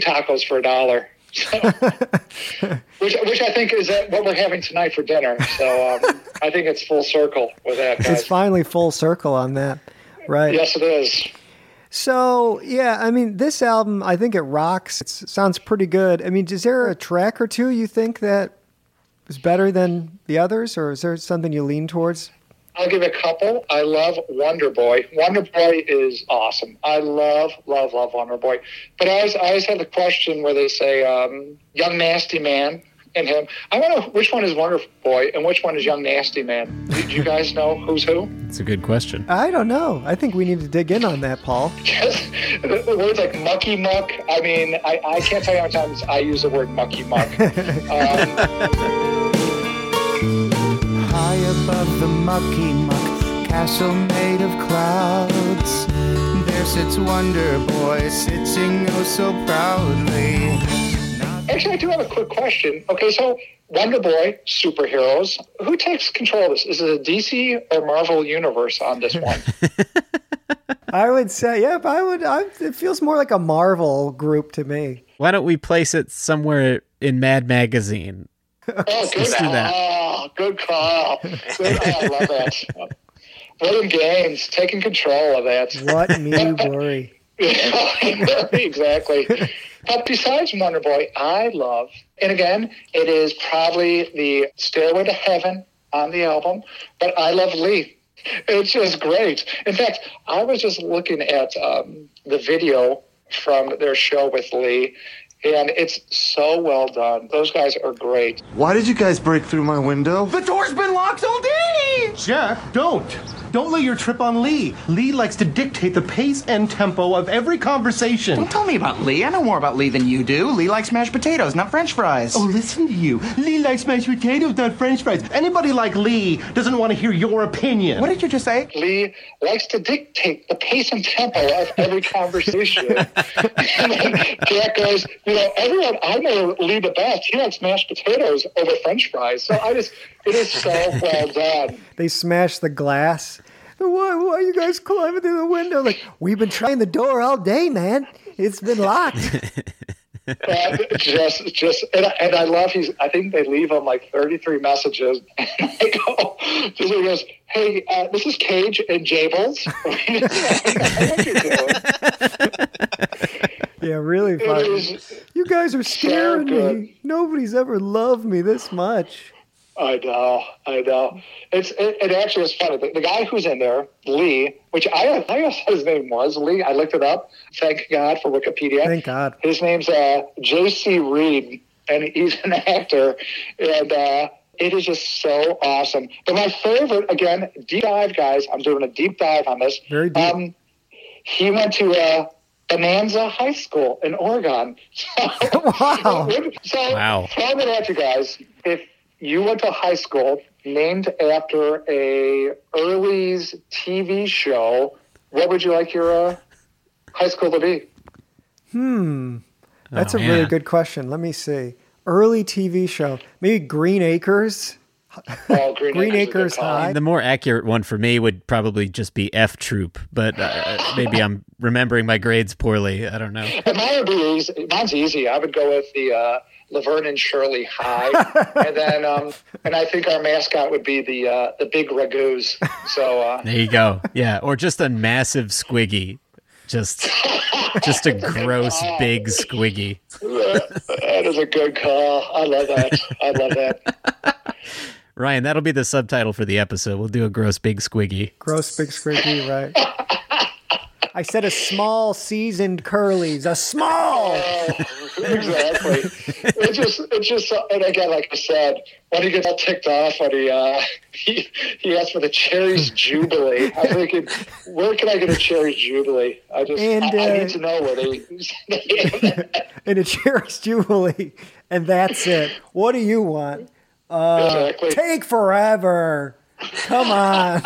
tacos for $1. So, which I think is what we're having tonight for dinner. So I think it's full circle with that, guys. It's finally full circle on that, right? Yes, it is. So, yeah, I mean, this album, I think it rocks. It sounds pretty good. I mean, is there a track or two you think that is better than the others, or is there something you lean towards? I'll give a couple. I love Wonder Boy. Wonder Boy is awesome. I love Wonder Boy. But I always have the question where they say Young Nasty Man and him. I wonder which one is Wonder Boy and which one is Young Nasty Man. Did you guys know who's who? It's a good question. I don't know. I think we need to dig in on that, Paul. Just the words like mucky muck. I mean, I can't tell you how many times I use the word mucky muck. High above the mucky muck, castle made of clouds, there sits Wonder Boy, sitting oh so proudly. Actually, I do have a quick question. Okay, so Wonder Boy, superheroes, who takes control of this? Is it a DC or Marvel universe on this one? I would say, it feels more like a Marvel group to me. Why don't we place it somewhere in Mad Magazine? Okay. Oh, good. Let's do that. Good call. I love that. William Gaines taking control of that. What me worry. Exactly. But besides Wonder Boy, I love, and again, it is probably the Stairway to Heaven on the album, but I Love Lee. It's just great. In fact, I was just looking at the video from their show with Lee, and it's so well done. Those guys are great. Why did you guys break through my window? The door's been locked all day! Jack, don't. Don't lay your trip on Lee. Lee likes to dictate the pace and tempo of every conversation. Don't tell me about Lee. I know more about Lee than you do. Lee likes mashed potatoes, not french fries. Oh, listen to you. Lee likes mashed potatoes, not french fries. Anybody like Lee doesn't want to hear your opinion. What did you just say? Lee likes to dictate the pace and tempo of every conversation. And then Jack goes... everyone I know Lee the best, he likes mashed potatoes over french fries. So it is so well done. They smash the glass. Why are you guys climbing through the window? Like, we've been trying the door all day, man. It's been locked. And I love I think they leave him like 33 messages. And I go, he goes, hey, this is Cage and Jables. What you doing? Yeah, really funny. You guys are scaring me. Nobody's ever loved me this much. I know. It actually was funny. The guy who's in there, Lee, which I guess his name was Lee. I looked it up. Thank God for Wikipedia. Thank God. His name's J.C. Reed, and he's an actor. And it is just so awesome. But my favorite, again, deep dive, guys. I'm doing a deep dive on this. Very deep. He went to Bonanza High School in Oregon. So, wow. So, throwing it at you guys, if you went to high school named after a early's TV show, what would you like your high school to be? That's a really good question. Let me see. Early TV show. Maybe Green Acres. Oh, Green Acres High. The more accurate one for me would probably just be F Troop, but maybe I'm remembering my grades poorly. I don't know. Mine's easy. I would go with the Laverne and Shirley High, and then and I think our mascot would be the big Ragoos. So there you go. Yeah, or just a massive squiggy, just a gross big squiggy. That is a good call. I love that. Ryan, that'll be the subtitle for the episode. We'll do a gross big squiggy. Gross big squiggy, right? I said a small seasoned curlies. A small. Exactly. It's just, and again, like I said, when he gets all ticked off, when he asked for the Cherry's Jubilee. I'm thinking, where can I get a Cherry's Jubilee? I need to know where they. And a Cherry's Jubilee, and that's it. What do you want? Exactly. Take forever. Come on.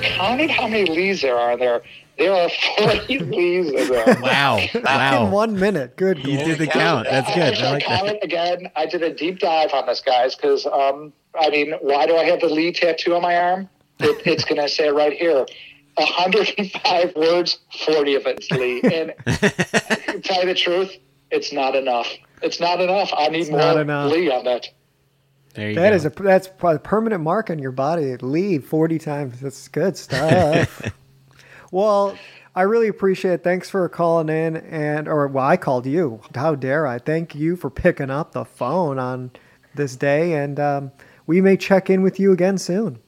Counted how many Lees there are there. There are 40 Lees in there. Wow. In 1 minute. Good. You did the count. That's good. I like that. Again, I did a deep dive on this, guys, because, why do I have the Lee tattoo on my arm? It's going to say it right here. 105 words, 40 of it's Lee. And to tell you the truth, it's not enough. I need more Lee on that. There you go. That's a permanent mark on your body. Leave 40 times. That's good stuff. Well, I really appreciate it. Thanks for calling in, I called you. How dare I? Thank you for picking up the phone on this day, and we may check in with you again soon.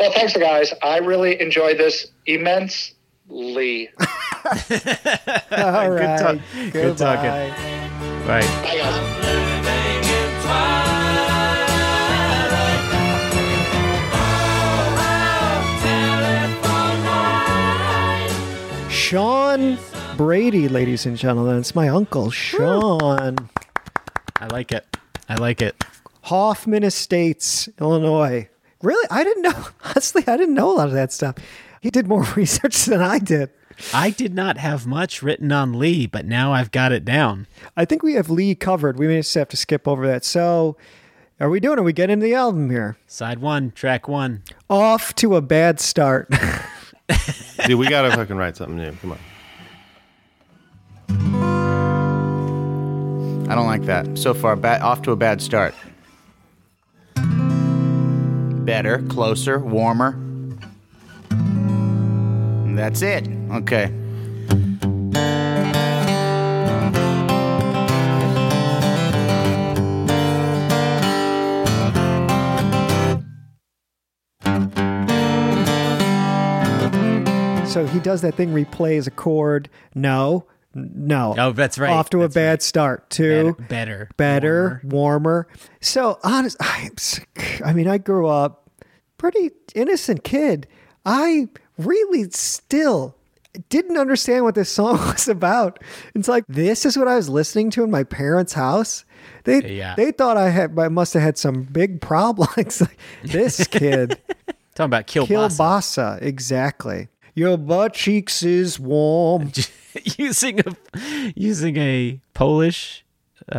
Well, thanks, guys. I really enjoyed this immensely. All right. Good talking. Bye. Bye, guys. Sean Brady, ladies and gentlemen. It's my uncle, Sean. I like it. Hoffman Estates, Illinois. Really? I didn't know. Honestly, I didn't know a lot of that stuff. He did more research than I did. I did not have much written on Lee, but now I've got it down. I think we have Lee covered. We may just have to skip over that. So are we doing it? We get into the album here. Side one, track one. Off to a bad start. Dude, we gotta fucking write something new. Come on. I don't like that. So far, off to a bad start. Better, closer, warmer. That's it. Okay. So he does that thing where he plays a chord. No. Oh, that's right. Off to a bad start, too. Better, warmer. So, honestly, I grew up pretty innocent kid. I really still didn't understand what this song was about. It's like, this is what I was listening to in my parents' house. They thought I must have had some big problems. Like, this kid. Talking about Kielbasa. Exactly. Your butt cheeks is warm. using a Polish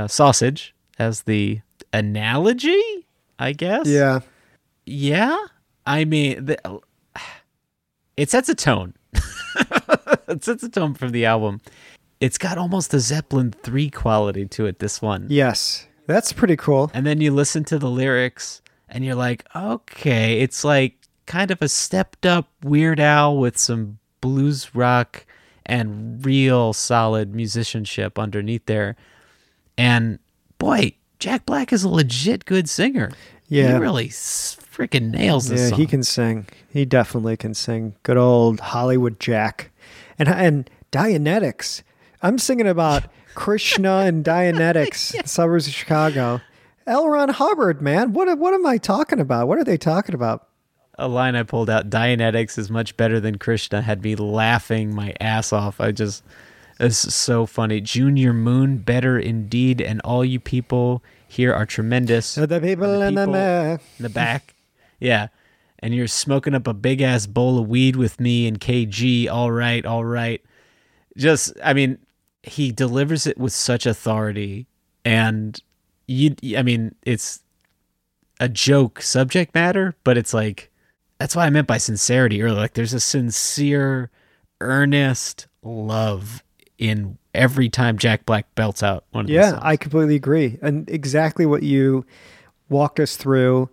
sausage as the analogy, I guess. Yeah. I mean, it sets a tone. It sets a tone from the album. It's got almost a Zeppelin 3 quality to it, this one. Yes. That's pretty cool. And then you listen to the lyrics and you're like, okay, it's like kind of a stepped up Weird Al with some blues rock and real solid musicianship underneath there. And boy, Jack Black is a legit good singer. Yeah. He really freaking nails this song. Yeah, he can sing. He definitely can sing. Good old Hollywood Jack. And Dianetics. I'm singing about Krishna and Dianetics, yeah. Suburbs of Chicago. L. Ron Hubbard, man. What am I talking about? What are they talking about? A line I pulled out, Dianetics is much better than Krishna, had me laughing my ass off. I just, this is so funny. Junior Moon, better indeed, and all you people here are tremendous. The people in the back. Yeah. And you're smoking up a big-ass bowl of weed with me and KG. All right, all right. Just, I mean, he delivers it with such authority. And, I mean, it's a joke subject matter, but it's like, that's what I meant by sincerity earlier. Like, there's a sincere, earnest love in every time Jack Black belts out one of these songs. I completely agree. And exactly what you walked us through.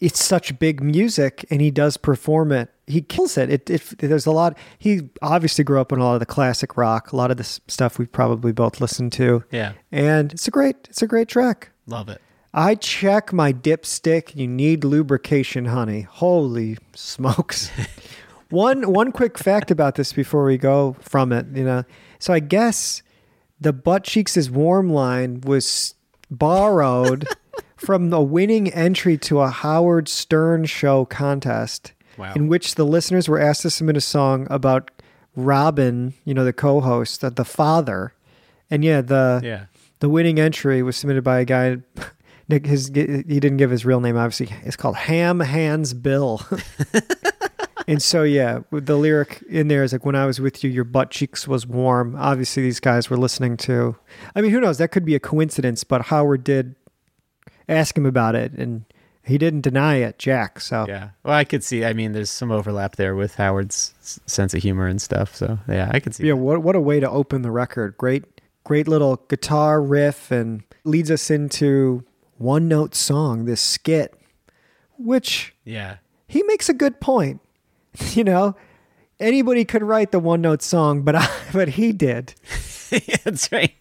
It's such big music, and he does perform it. He kills it. There's a lot. He obviously grew up on a lot of the classic rock, a lot of the stuff we probably both listened to. Yeah. And it's a great track. Love it. I check my dipstick. You need lubrication, honey. Holy smokes. One quick fact about this before we go from it, you know. So I guess the butt cheeks is warm line was borrowed from a winning entry to a Howard Stern show contest, wow, in which the listeners were asked to submit a song about Robin, you know, the co-host, the father. And the winning entry was submitted by a guy. He didn't give his real name, obviously. It's called Ham Hands Bill. And so, yeah, the lyric in there is like, when I was with you, your butt cheeks was warm. Obviously, these guys were listening to, I mean, who knows? That could be a coincidence, but Howard did ask him about it, and he didn't deny it, Jack. So, yeah. Well, I could see, I mean, there's some overlap there with Howard's sense of humor and stuff. So, yeah, I could see. Yeah, what a way to open the record. Great little guitar riff, and leads us into One Note Song, this skit, which, yeah, he makes a good point. You know, anybody could write the one-note song, but he did. Yeah, that's right.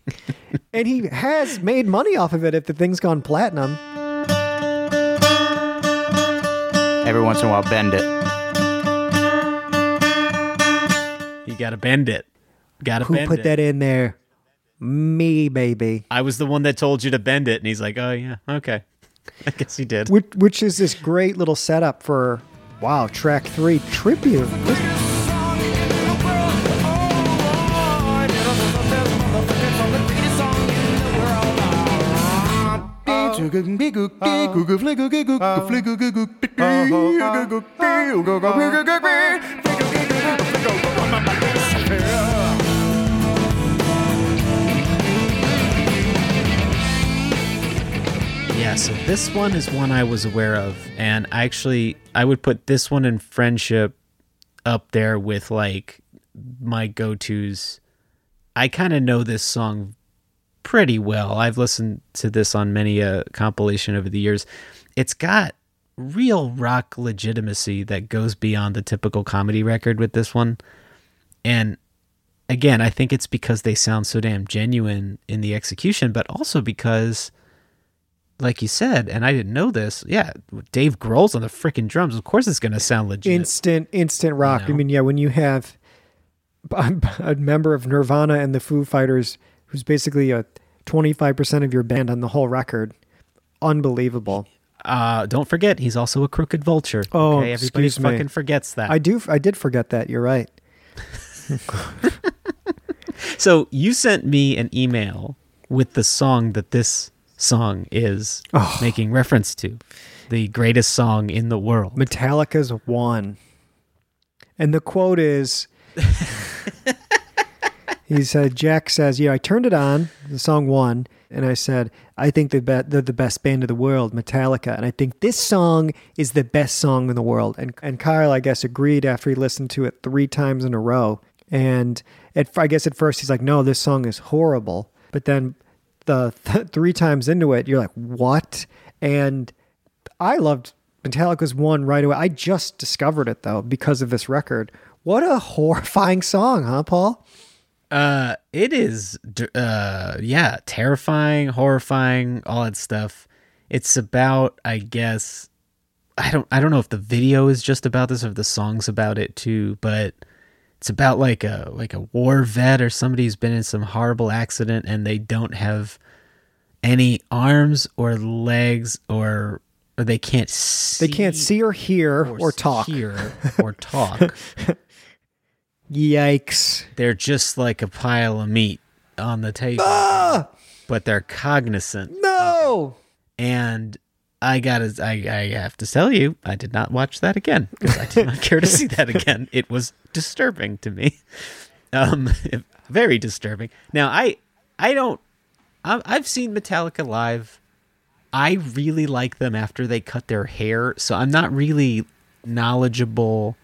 And he has made money off of it if the thing's gone platinum. Every once in a while, bend it. You gotta bend it. Who put that in there? Me, baby. I was the one that told you to bend it, and he's like, oh, yeah, okay. I guess he did. Which is this great little setup for... Wow, track 3, Tribute. Yeah, so this one is one I was aware of, and I would put this one in Friendship up there with like my go-tos. I kind of know this song pretty well. I've listened to this on many a compilation over the years. It's got real rock legitimacy that goes beyond the typical comedy record with this one. And again, I think it's because they sound so damn genuine in the execution, but also because... Like you said, and I didn't know this, yeah, Dave Grohl's on the freaking drums. Of course it's going to sound legit. Instant rock. You know? I mean, yeah, when you have a member of Nirvana and the Foo Fighters who's basically a 25% of your band on the whole record, unbelievable. Don't forget, he's also a crooked vulture. Oh, okay? Everybody fucking forgets that. I did forget that. You're right. So you sent me an email with the song that this... song is making reference to, the greatest song in the world. Metallica's One. And the quote is, he said, Jack says, I turned it on, the song One, and I said, I think they're the best band in the world, Metallica, and I think this song is the best song in the world. And Kyle, I guess, agreed after he listened to it 3 times in a row. And I guess at first he's like, no, this song is horrible. But then... three times into it, you're like, what? And I loved Metallica's one right away. I just discovered it, though, because of this record. What a horrifying song, huh, Paul? It is, yeah, terrifying, horrifying, all that stuff. It's about, I guess, I don't know if the video is just about this or if the song's about it too, but it's about like a war vet or somebody who's been in some horrible accident and they don't have any arms or legs or they can't see. They can't see or hear or talk. Yikes. They're just like a pile of meat on the table. Ah! But they're cognizant. No! And I have to tell you, I did not watch that again because I did not care to see that again. It was disturbing to me. Very disturbing. Now, I've seen Metallica live. I really like them after they cut their hair, so I'm not really knowledgeable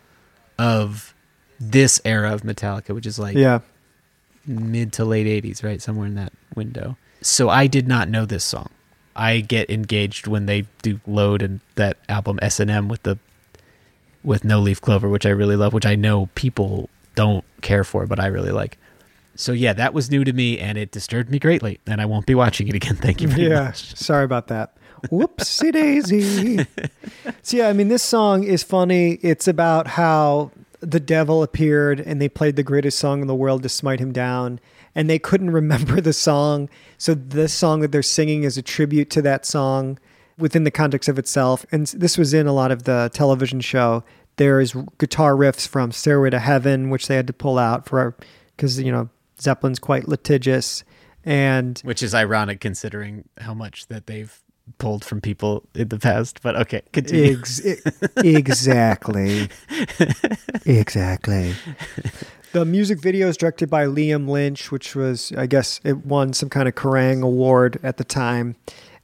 of this era of Metallica, which is like mid to late 80s, right? Somewhere in that window. So I did not know this song. I get engaged when they do Load and that album S&M with No Leaf Clover, which I really love, which I know people don't care for, but I really like. So yeah, that was new to me and it disturbed me greatly, and I won't be watching it again. Thank you very much. Sorry about that. Whoopsie daisy. So yeah, I mean, this song is funny. It's about how the devil appeared and they played the greatest song in the world to smite him down, and they couldn't remember the song. So this song that they're singing is a tribute to that song within the context of itself. And this was in a lot of the television show. There is guitar riffs from Stairway to Heaven, which they had to pull out for, because, you know, Zeppelin's quite litigious. And which is ironic considering how much that they've pulled from people in the past, but okay, continue. Exactly. The music video is directed by Liam Lynch, which was, I guess, it won some kind of Kerrang award at the time.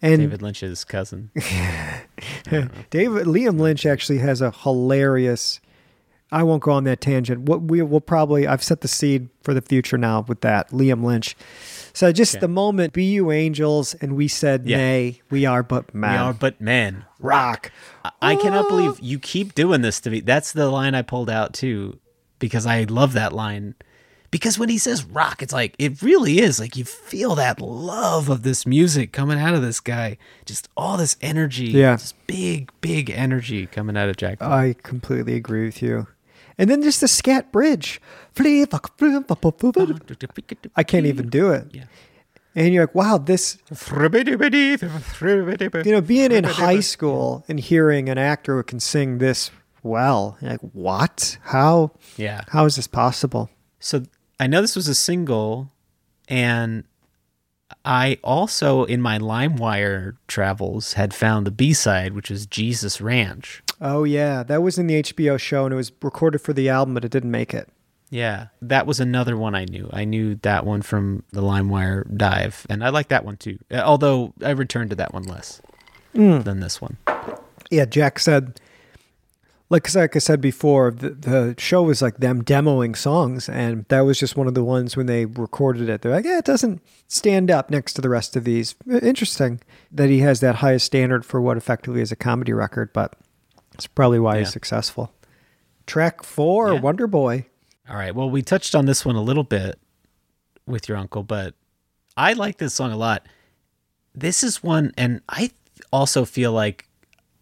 And David Lynch's cousin. Liam Lynch actually has a hilarious, I won't go on that tangent. What we will probably, I've set the seed for the future now with that, Liam Lynch. So just the moment, be you angels, and we said, nay, we are but man. Rock. I cannot believe you keep doing this to me. That's the line I pulled out too, because I love that line. Because when he says rock, it's like, it really is. Like, you feel that love of this music coming out of this guy. Just all this energy. Yeah. Just big, big energy coming out of Jack Black. I completely agree with you. And then just the scat bridge. I can't even do it. Yeah. And you're like, wow, this... You know, being in high school and hearing an actor who can sing this well, you're like, what? How? Yeah. How is this possible? So I know this was a single, and I also, in my LimeWire travels, had found the B-side, which is Jesus Ranch. Oh, yeah. That was in the HBO show, and it was recorded for the album, but it didn't make it. Yeah. That was another one I knew. I knew that one from the LimeWire dive, and I like that one, too. Although I returned to that one less than this one. Yeah, Jack said, like I said before, the show was like them demoing songs, and that was just one of the ones when they recorded it. They're like, yeah, it doesn't stand up next to the rest of these. Interesting that he has that highest standard for what effectively is a comedy record, but... That's probably why he's successful. Track 4, Wonder Boy. All right. Well, we touched on this one a little bit with your uncle, but I like this song a lot. This is one, and I also feel like,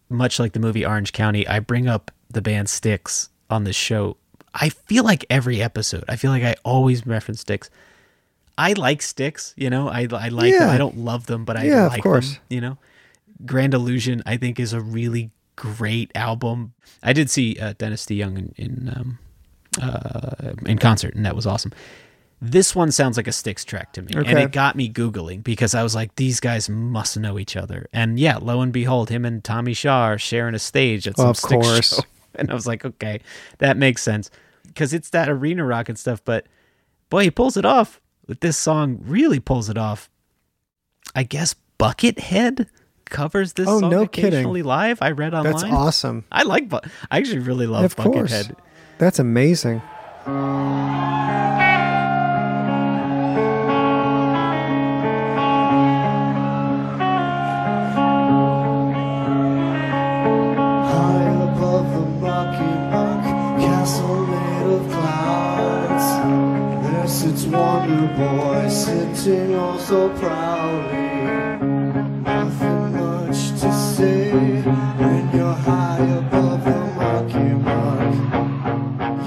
much like the movie Orange County, I bring up the band Styx on this show. I feel like every episode, I feel like I always reference Styx. I like Styx, you know, I like them. I don't love them, but I like of course. Them, you know. Grand Illusion, I think, is a really great album. I did see Dennis DeYoung in concert, and that was awesome. This one sounds like a Styx track to me, and it got me Googling because I was like, these guys must know each other. And yeah, lo and behold, him and Tommy Shaw are sharing a stage at some Styx show. And I was like, okay, that makes sense because it's that arena rock and stuff. But boy, he pulls it off. But this song really pulls it off. I guess Buckethead covers this song occasionally live. I read online. That's awesome. I actually really love of Buckethead. Course. That's amazing. sitting all so proudly. Nothing much to say when you're high above the monkey mark.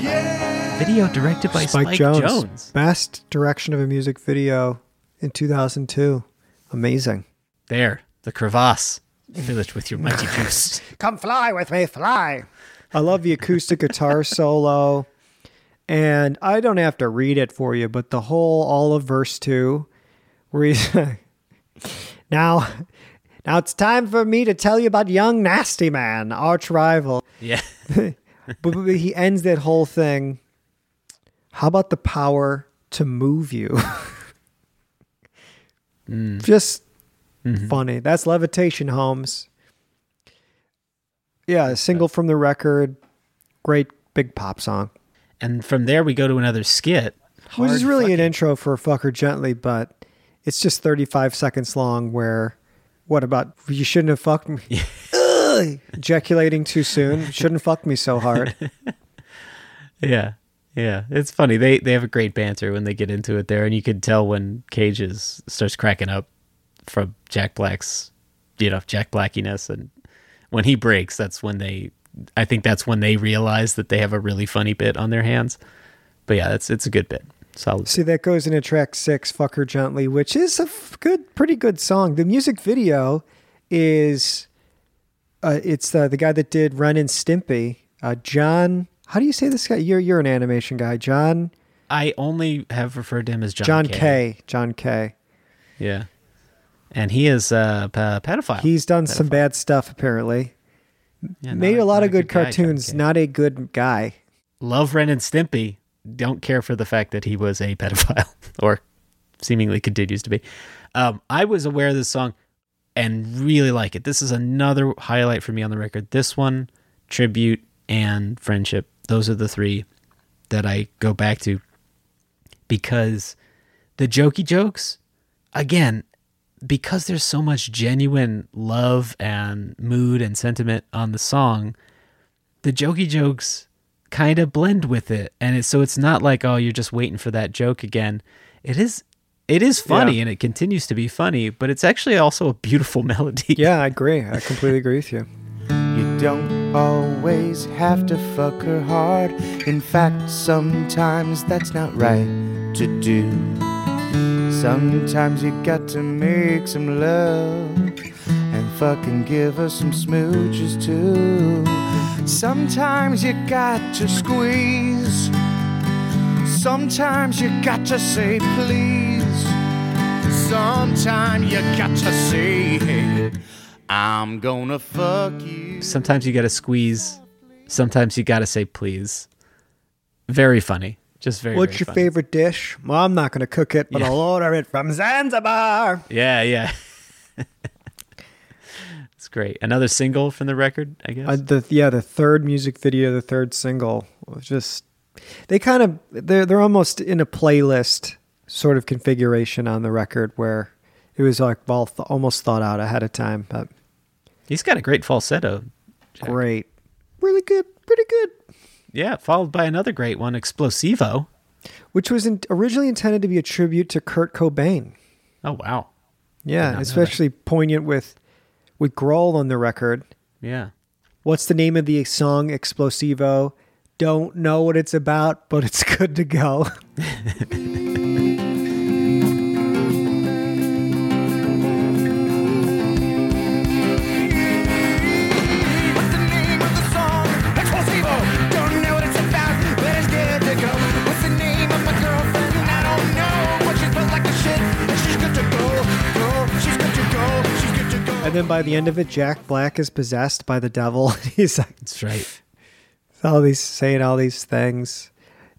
Yeah! Video directed by Spike Jones. Best direction of a music video in 2002. Amazing. There, the crevasse. Fill it with your mighty juice. Come fly with me, fly. I love the acoustic guitar solo. And I don't have to read it for you, but the whole, all of verse 2, where he's now it's time for me to tell you about young nasty man, arch rival. Yeah. but he ends that whole thing. How about the power to move you? Just funny. That's Levitation, Holmes. Yeah, a single from the record. Great big pop song. And from there, we go to another skit. Which is really an intro for Fuck Her Gently, but it's just 35 seconds long where, what about, you shouldn't have fucked me. Yeah. Ejaculating too soon. Shouldn't fuck me so hard. Yeah. It's funny. They have a great banter when they get into it there. And you can tell when Cages starts cracking up from Jack Black's, Jack Blackiness. And when he breaks, that's when they... I think that's when they realize that they have a really funny bit on their hands. But yeah, it's a good bit. Solid. See, that goes into track 6, Fuck Her Gently, which is a pretty good song. The music video is, it's the guy that did Ren and Stimpy, John, how do you say this guy? You're an animation guy, John. I only have referred to him as John K. John K. Yeah. And he is a pedophile. He's done some bad stuff, apparently. Yeah, made a lot of good cartoons, not a good guy. Love Ren and Stimpy. Don't care for the fact that he was a pedophile or seemingly continues to be. I was aware of this song and really like it. This is another highlight for me on the record. This one, Tribute and Friendship. Those are the three that I go back to because the jokey jokes, again, because there's so much genuine love and mood and sentiment on the song, the jokey jokes kind of blend with it. And so it's not like, oh, you're just waiting for that joke again. It is funny, and it continues to be funny, but it's actually also a beautiful melody. Yeah, I agree. I completely agree with you. You don't always have to fuck her hard. In fact, sometimes that's not right to do. Sometimes you got to make some love and fucking give her some smooches too. Sometimes you got to squeeze. Sometimes you got to say please. Sometimes you got to say, hey, I'm gonna fuck you. Sometimes you gotta squeeze. Sometimes you gotta say please. Very funny. Just very, what's your favorite dish? Well, I'm not going to cook it, but I'll order it from Zanzibar. Yeah. It's great. Another single from the record, I guess? The third music video, the third single. Just, they kind of, they're almost in a playlist sort of configuration on the record where it was like almost thought out ahead of time. But he's got a great falsetto. Jack. Great. Really good. Pretty good. Yeah, followed by another great one, Explosivo. Which was originally intended to be a tribute to Kurt Cobain. Oh, wow. Yeah, especially poignant with Grohl on the record. Yeah. What's the name of the song, Explosivo? Don't know what it's about, but it's good to go. And then by the end of it, Jack Black is possessed by the devil. He's like, that's right. All these things.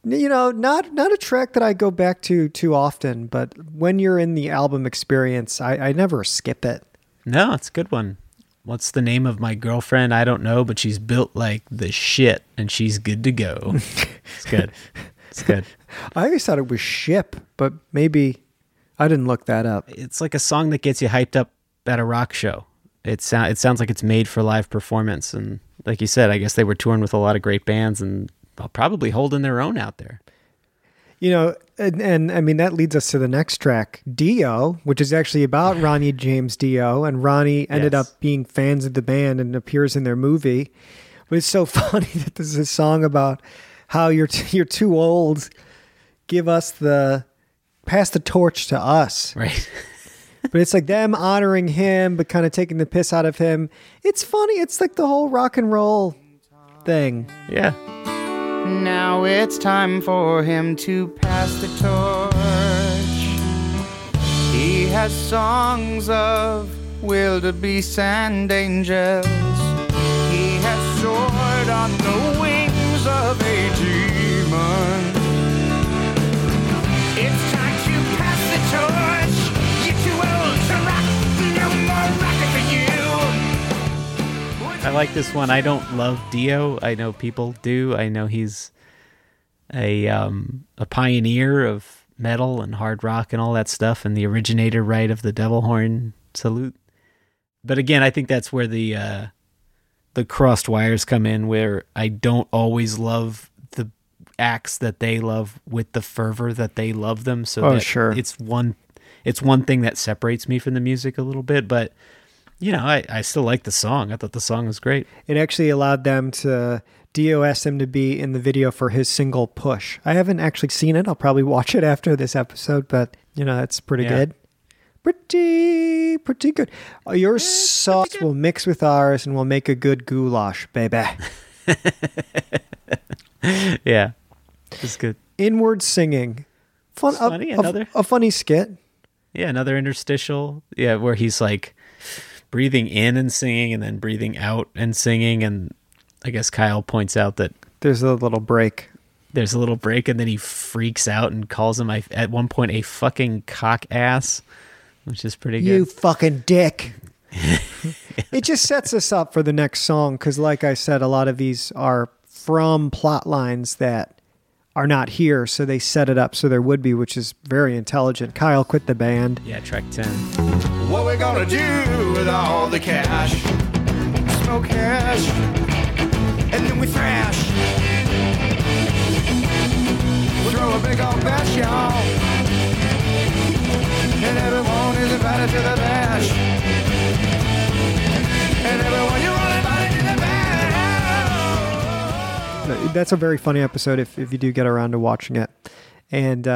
You know, not a track that I go back to too often, but when you're in the album experience, I never skip it. No, it's a good one. What's the name of my girlfriend? I don't know, but she's built like the shit and she's good to go. It's good. I always thought it was ship, but maybe I didn't look that up. It's like a song that gets you hyped up at a rock show. It sounds like it's made for live performance, and like you said, I guess they were touring with a lot of great bands and probably holding their own out there. You know, and I mean, that leads us to the next track, Dio, which is actually about Ronnie James Dio, and Ronnie ended up being fans of the band and appears in their movie. But it's so funny that this is a song about how you're too old. Give us the, pass the torch to us. Right. But it's like them honoring him, but kind of taking the piss out of him. It's funny. It's like the whole rock and roll thing. Yeah. Now it's time for him to pass the torch. He has songs of wildebeest and angels. He has soared on the wings of a demon. It's time to pass the torch. I like this one. I don't love Dio. I know people do. I know he's a pioneer of metal and hard rock and all that stuff, and the originator, right, of the devil horn salute. But again, I think that's where the crossed wires come in, where I don't always love the acts that they love with the fervor that they love them. So it's one thing that separates me from the music a little bit, but you know, I still like the song. I thought the song was great. It actually allowed them to, Dio asked him to be in the video for his single Push. I haven't actually seen it. I'll probably watch it after this episode, but you know, it's pretty good. Pretty good. Your sauce will mix with ours and we'll make a good goulash, baby. Yeah, it's good. Inward singing. Funny, a funny skit. Yeah, another interstitial. Yeah, where he's like breathing in and singing and then breathing out and singing. And I guess Kyle points out that there's a little break. There's a little break, and then he freaks out and calls him, at one point, a fucking cock ass, which is pretty good. You fucking dick. It just sets us up for the next song because, like I said, a lot of these are from plot lines that are not here, so they set it up so there would be, which is very intelligent. Kyle quit the band. Yeah, track 10. What we gonna do with all the cash? Smoke hash, and then we thrash. We'll throw a big old bash, y'all, and everyone is invited to the bash. And everyone, you're all invited to the bash. That's a very funny episode if you do get around to watching it. And,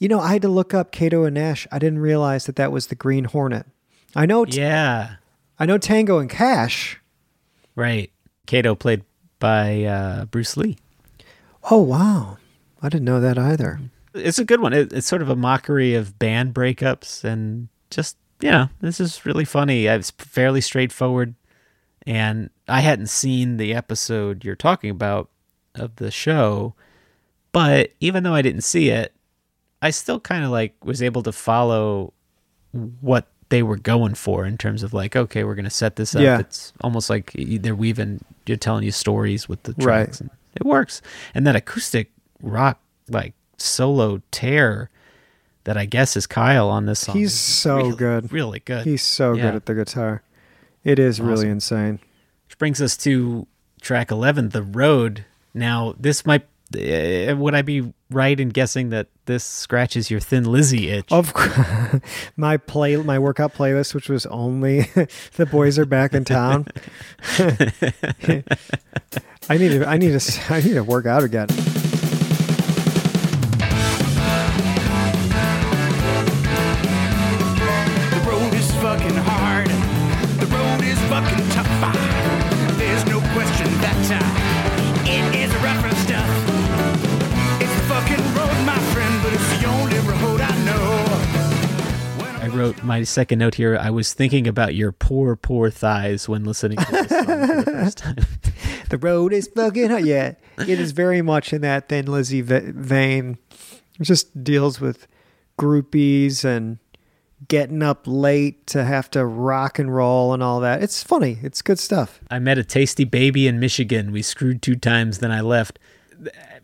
you know, I had to look up Cato and Nash. I didn't realize that was the Green Hornet. I know. I know Tango and Cash. Right. Cato played by Bruce Lee. Oh, wow. I didn't know that either. It's a good one. It's sort of a mockery of band breakups and just, you know, this is really funny. It's fairly straightforward. And I hadn't seen the episode you're talking about of the show, but even though I didn't see it, I still kind of like was able to follow what they were going for in terms of like, okay, we're going to set this up. Yeah. It's almost like they're weaving, you're telling you stories with the tracks. Right. And it works. And that acoustic rock, like solo tear that I guess is Kyle on this song. He's so really, good. Really good. He's so good at the guitar. It is awesome. Really insane. Which brings us to track 11, The Road. Now, this might, would I be right in guessing that this scratches your Thin Lizzy itch? Of course. My workout playlist, which was only The Boys Are Back in Town. I need to work out again. The road is fucking hard. The road is fucking tough. There's no question that time. It is rough and stuff. It's the fucking road, my friend, but it's the only road I know. I wrote my second note here. I was thinking about your poor, poor thighs when listening to this song for the first time. The road is fucking hard. Yeah, it is very much in that Thin Lizzy vein. It just deals with groupies and getting up late to have to rock and roll and all that. It's funny. It's good stuff. I met a tasty baby in Michigan. We screwed 2 times, then I left.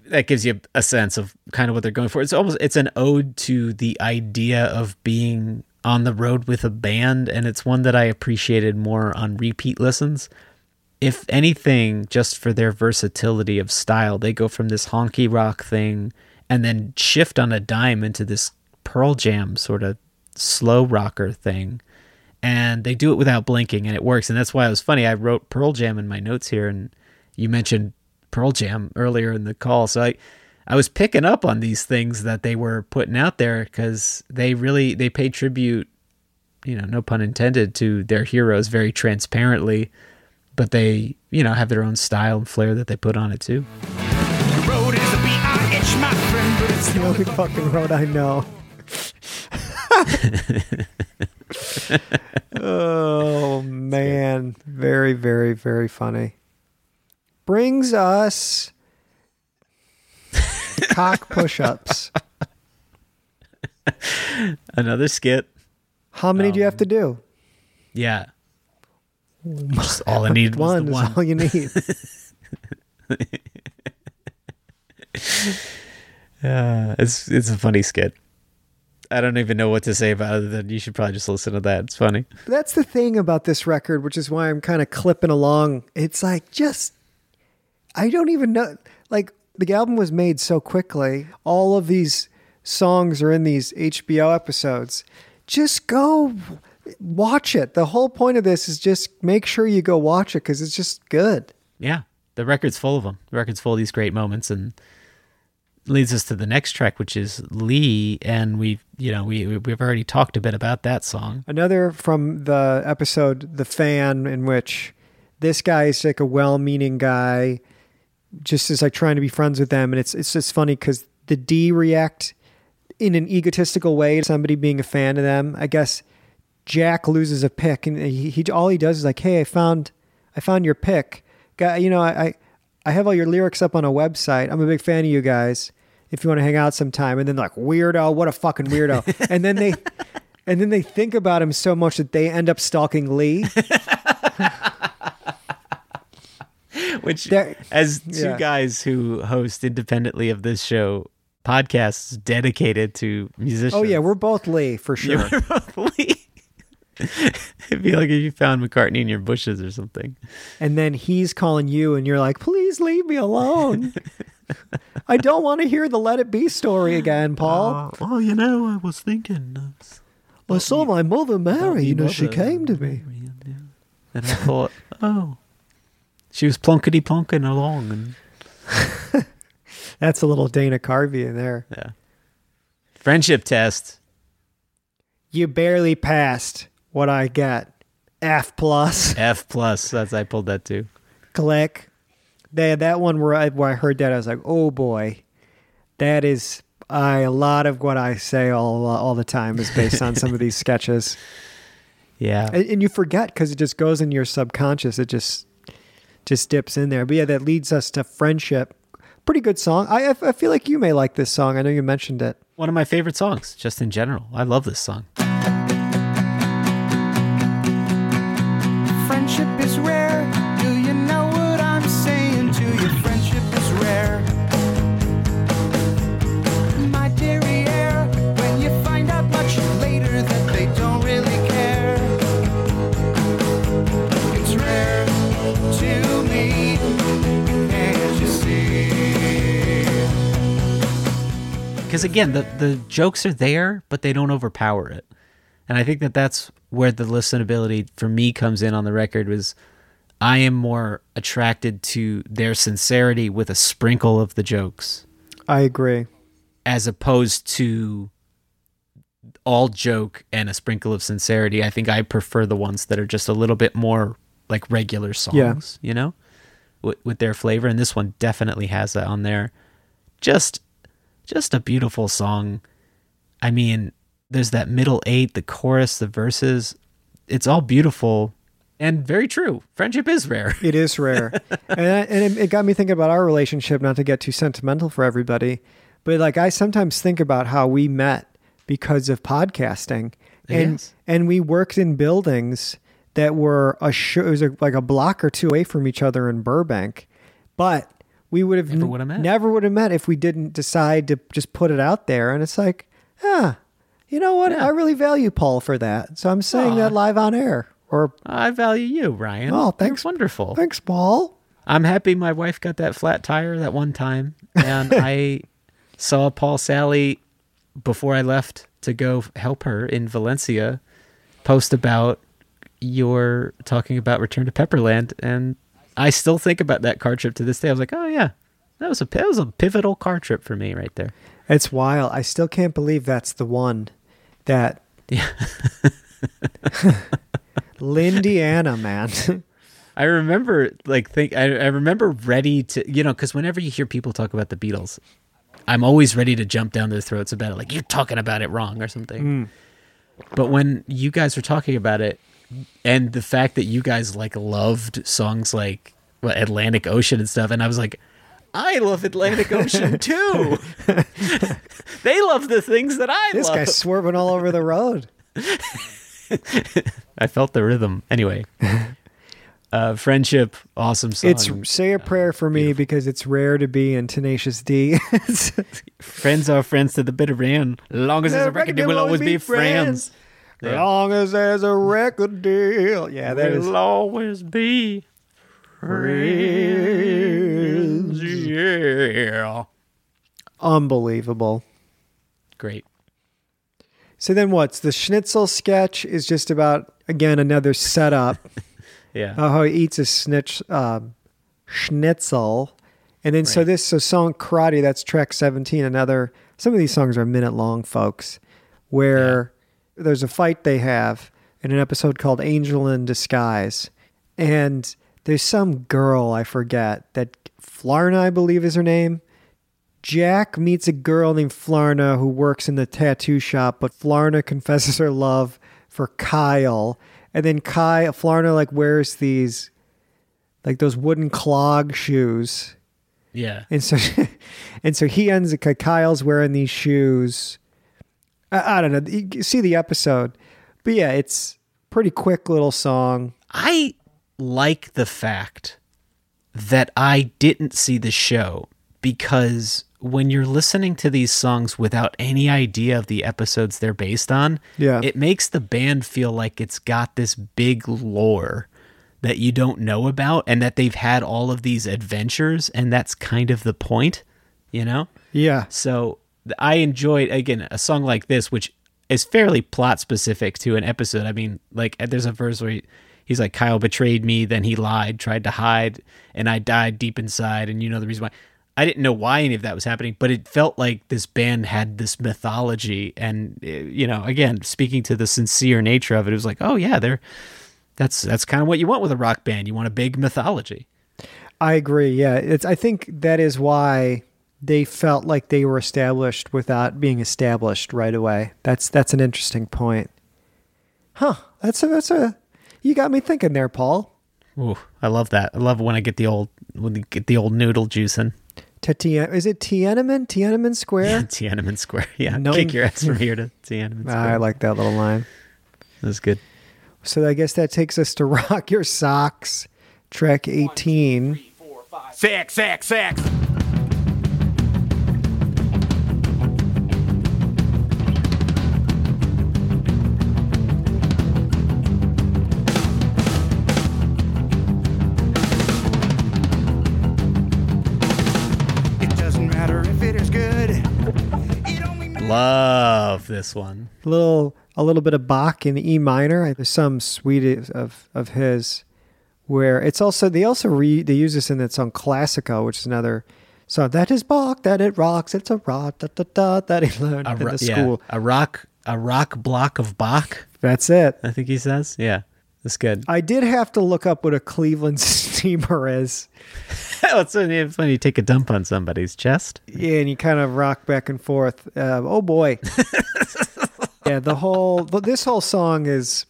That gives you a sense of kind of what they're going for. It's an ode to the idea of being on the road with a band, and it's one that I appreciated more on repeat listens. If anything, just for their versatility of style, they go from this honky rock thing and then shift on a dime into this Pearl Jam sort of slow rocker thing. And they do it without blinking, and it works. And that's why it was funny. I wrote Pearl Jam in my notes here, and you mentioned Pearl Jam earlier in the call. So I was picking up on these things that they were putting out there, because they paid tribute, you know, no pun intended, to their heroes very transparently, but they, you know, have their own style and flair that they put on it too. The road is a B-I-H, my friend, but it's the only fucking road I know. Oh man, very, very, very funny. Brings us cock push-ups. Another skit. How many do you have to do? Yeah, just all I need was the one. Is all you need. It's a funny skit. I don't even know what to say about it other than you should probably just listen to that. It's funny. That's the thing about this record, which is why I'm kind of clipping along. It's like, just, I don't even know. Like, the album was made so quickly. All of these songs are in these HBO episodes. Just go watch it. The whole point of this is just make sure you go watch it, because it's just good. Yeah. The record's full of them. The record's full of these great moments, and leads us to the next track, which is Lee, and we've already talked a bit about that song. Another from the episode The Fan, in which this guy is like a well-meaning guy, just is like trying to be friends with them, and it's just funny because the D react in an egotistical way to somebody being a fan of them. I guess Jack loses a pick, and he does is like, hey, I found your pick, guy. You know, I have all your lyrics up on a website. I'm a big fan of you guys. If you want to hang out sometime. And then like, weirdo, what a fucking weirdo. And then they think about him so much that they end up stalking Lee. Which as two guys who host independently of this show, podcasts dedicated to musicians. Oh yeah. We're both Lee for sure. Yeah, we're both Lee. It'd be like if you found McCartney in your bushes or something. And then he's calling you and you're like, please leave me alone. I don't want to hear the Let It Be story again, Paul. Well, you know, I was thinking. I saw my mother Mary, you know, she came to me. And I thought, oh, she was plunkety-plunking along. And that's a little Dana Carvey in there. Yeah. Friendship test. You barely passed what I got. F plus. That's, I pulled that too. Click. That one where I heard that, I was like, oh boy, that is a lot of what I say all the time is based on some of these sketches. Yeah. And you forget because it just goes into your subconscious. It just dips in there. But yeah, that leads us to Friendship. Pretty good song. I feel like you may like this song. I know you mentioned it. One of my favorite songs, just in general. I love this song. Friendship is rare. Do you know what I'm saying to you? Friendship is rare. My dearie air, when you find out much later that they don't really care. It's rare to me, as you see. Because again, the jokes are there, but they don't overpower it. And I think that that's where the listenability for me comes in on the record, was I am more attracted to their sincerity with a sprinkle of the jokes. I agree. As opposed to all joke and a sprinkle of sincerity. I think I prefer the ones that are just a little bit more like regular songs, you know, with their flavor. And this one definitely has that on there. Just a beautiful song. I mean, there's that middle eight, the chorus, the verses. It's all beautiful and very true. Friendship is rare. It is rare. and it got me thinking about our relationship, not to get too sentimental for everybody. But like, I sometimes think about how we met because of podcasting. And we worked in buildings that were a block or two away from each other in Burbank. But we would have never would have met if we didn't decide to just put it out there. And it's like, you know what? Yeah. I really value Paul for that. So I'm saying that live on air. Or I value you, Ryan. Oh, thanks. You're wonderful. Thanks, Paul. I'm happy my wife got that flat tire that one time. And I Saw Paul Sally before I left to go help her in Valencia post about your talking about Return to Pepperland, and I still think about that car trip to this day. I was like, oh yeah, that was a pivotal car trip for me right there. It's wild. I still can't believe that's the one that... Yeah. Lindiana, man. I remember, I remember ready to, you know, because whenever you hear people talk about the Beatles, I'm always ready to jump down their throats about it. Like, you're talking about it wrong or something. But when you guys were talking about it, and the fact that you guys, like, loved songs like Atlantic Ocean and stuff, and I was like, I love Atlantic Ocean too. They love the things that I love. This guy's swerving all over the road. I felt the rhythm. Anyway, Friendship, awesome song. It's Say a Prayer for me, because it's rare to be in Tenacious D. Friends are friends to the bitter end. Long as there's a record deal, we'll always be friends. Yeah. Long as there's a record deal. Yeah, that we'll always be friends. Yeah. Unbelievable. Great. So then what's the schnitzel sketch is just about, again, another setup. Yeah. How he eats a schnitzel. And then so song Karate, that's track 17, another, some of these songs are a minute long, folks, where there's a fight they have in an episode called Angel in Disguise. And there's some girl, I forget, that Flarna, I believe is her name. Jack meets a girl named Flarna who works in the tattoo shop, but Flarna confesses her love for Kyle. And then Flarna like wears these, like those wooden clog shoes. Yeah. And so, he ends up, Kyle's wearing these shoes. I don't know. You see the episode. But yeah, it's pretty quick little song. I like the fact that I didn't see the show, because when you're listening to these songs without any idea of the episodes they're based on, it makes the band feel like it's got this big lore that you don't know about, and that they've had all of these adventures, and that's kind of the point, you know? Yeah. So I enjoyed, again, a song like this, which is fairly plot specific to an episode. I mean, like, there's a verse where he's like, Kyle betrayed me, then he lied, tried to hide, and I died deep inside, and you know the reason why. I didn't know why any of that was happening, but it felt like this band had this mythology, and, you know, again, speaking to the sincere nature of it, it was like, oh yeah, that's kind of what you want with a rock band. You want a big mythology. I agree. Yeah. I think that is why they felt like they were established without being established right away. That's an interesting point. Huh. You got me thinking there, Paul. Ooh, I love that. I love when you get the old noodle juicing. Is it Tiananmen? Tiananmen Square? Yeah, Tiananmen Square. Yeah, kick your ass from here to Tiananmen Square. I like that little line. That's good. So I guess that takes us to Rock Your Socks, track 18. 1, 2, 3, 4, 5. Sax. Love this one. A little bit of Bach in E minor. There's some suite of his where it's also they use this in that song Classico, which is another song that is Bach, that it rocks. It's a rock that he learned at the school. Yeah. A rock block of Bach. That's it. I think he says. Yeah, that's good. I did have to look up what a Cleveland steamer is. It's when you take a dump on somebody's chest. Yeah, and you kind of rock back and forth. Oh boy. Yeah, this whole song is,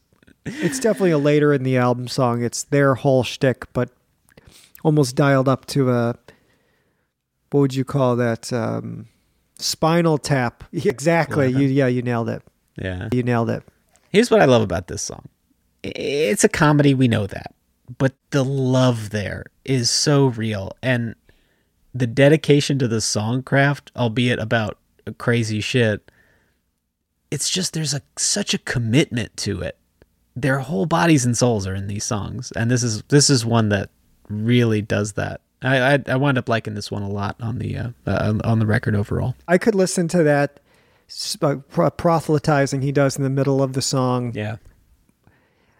it's definitely a later in the album song. It's their whole shtick, but almost dialed up to a, what would you call that? Spinal Tap. Exactly. You nailed it. Yeah. You nailed it. Here's what I love about this song. It's a comedy, we know that. But the love there is so real, and the dedication to the songcraft, albeit about crazy shit, it's just there's such a commitment to it. Their whole bodies and souls are in these songs, and this is one that really does that I wound up liking this one a lot on the record overall. I could listen to that proselytizing he does in the middle of the song. Yeah.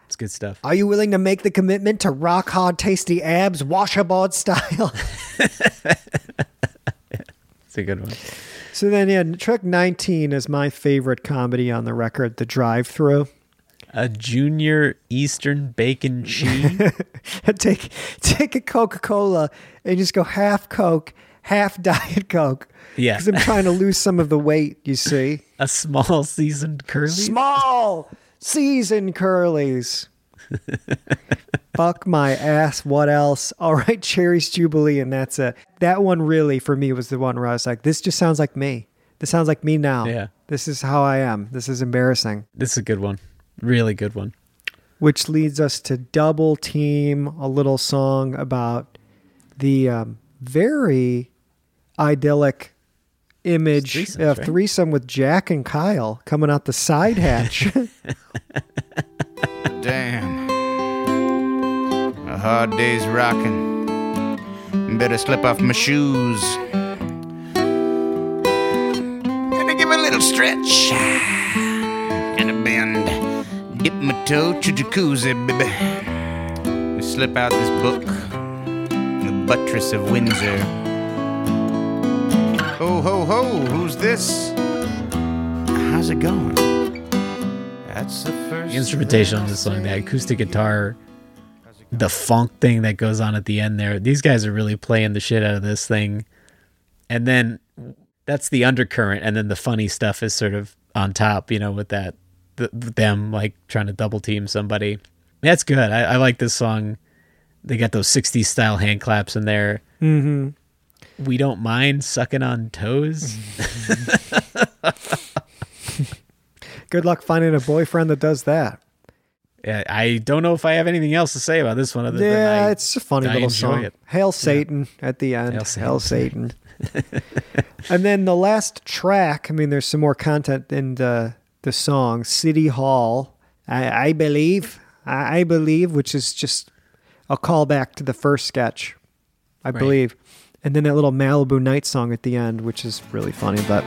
It's good stuff. Are you willing to make the commitment to rock hard, tasty abs, washboard style? It's a good one. So then, yeah, track 19 is my favorite comedy on the record, The Drive-Thru. A junior Eastern bacon cheese. Take a Coca-Cola and just go half Coke, half Diet Coke. Yeah. Because I'm trying to lose some of the weight, you see. A small seasoned curly. Small seasoned curlies. Fuck my ass, what else? All right, Cherry's Jubilee, and that's it. That one really, for me, was the one where I was like, this just sounds like me. This sounds like me now. Yeah. This is how I am. This is embarrassing. This is a good one. Really good one. Which leads us to Double Team, a little song about the very idyllic image of threesome with Jack and Kyle coming out the side hatch. Damn. A hard day's rocking. Better slip off my shoes. Better give a little stretch and a bend. Dip my toe to jacuzzi, baby. We slip out this book, The Buttress of Windsor. Ho, ho, ho, who's this? How's it going? That's the first. The instrumentation on this song, the acoustic guitar, the funk thing that goes on at the end there. These guys are really playing the shit out of this thing. And then that's the undercurrent, and then the funny stuff is sort of on top, you know, with that. Them like trying to double team somebody. That's good. I like this song. They got those 60s style hand claps in there. Mm-hmm. We don't mind sucking on toes. Good luck finding a boyfriend that does that. Yeah, I don't know if I have anything else to say about this one other than it's a funny little song. Hail Satan at the end. Hail Satan. And then the last track, I mean, there's some more content in the song City Hall, I believe, which is just a callback to the first sketch, I believe. And then that little Malibu Night song at the end, which is really funny, but...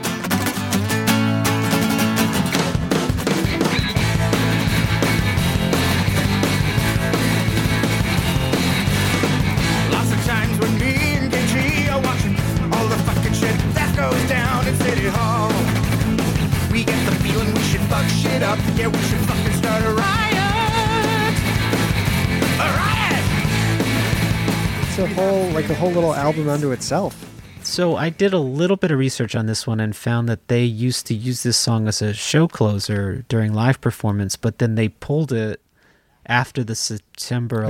Whole little album unto itself. So I did a little bit of research on this one and found that they used to use this song as a show closer during live performance, but then they pulled it after the September 11th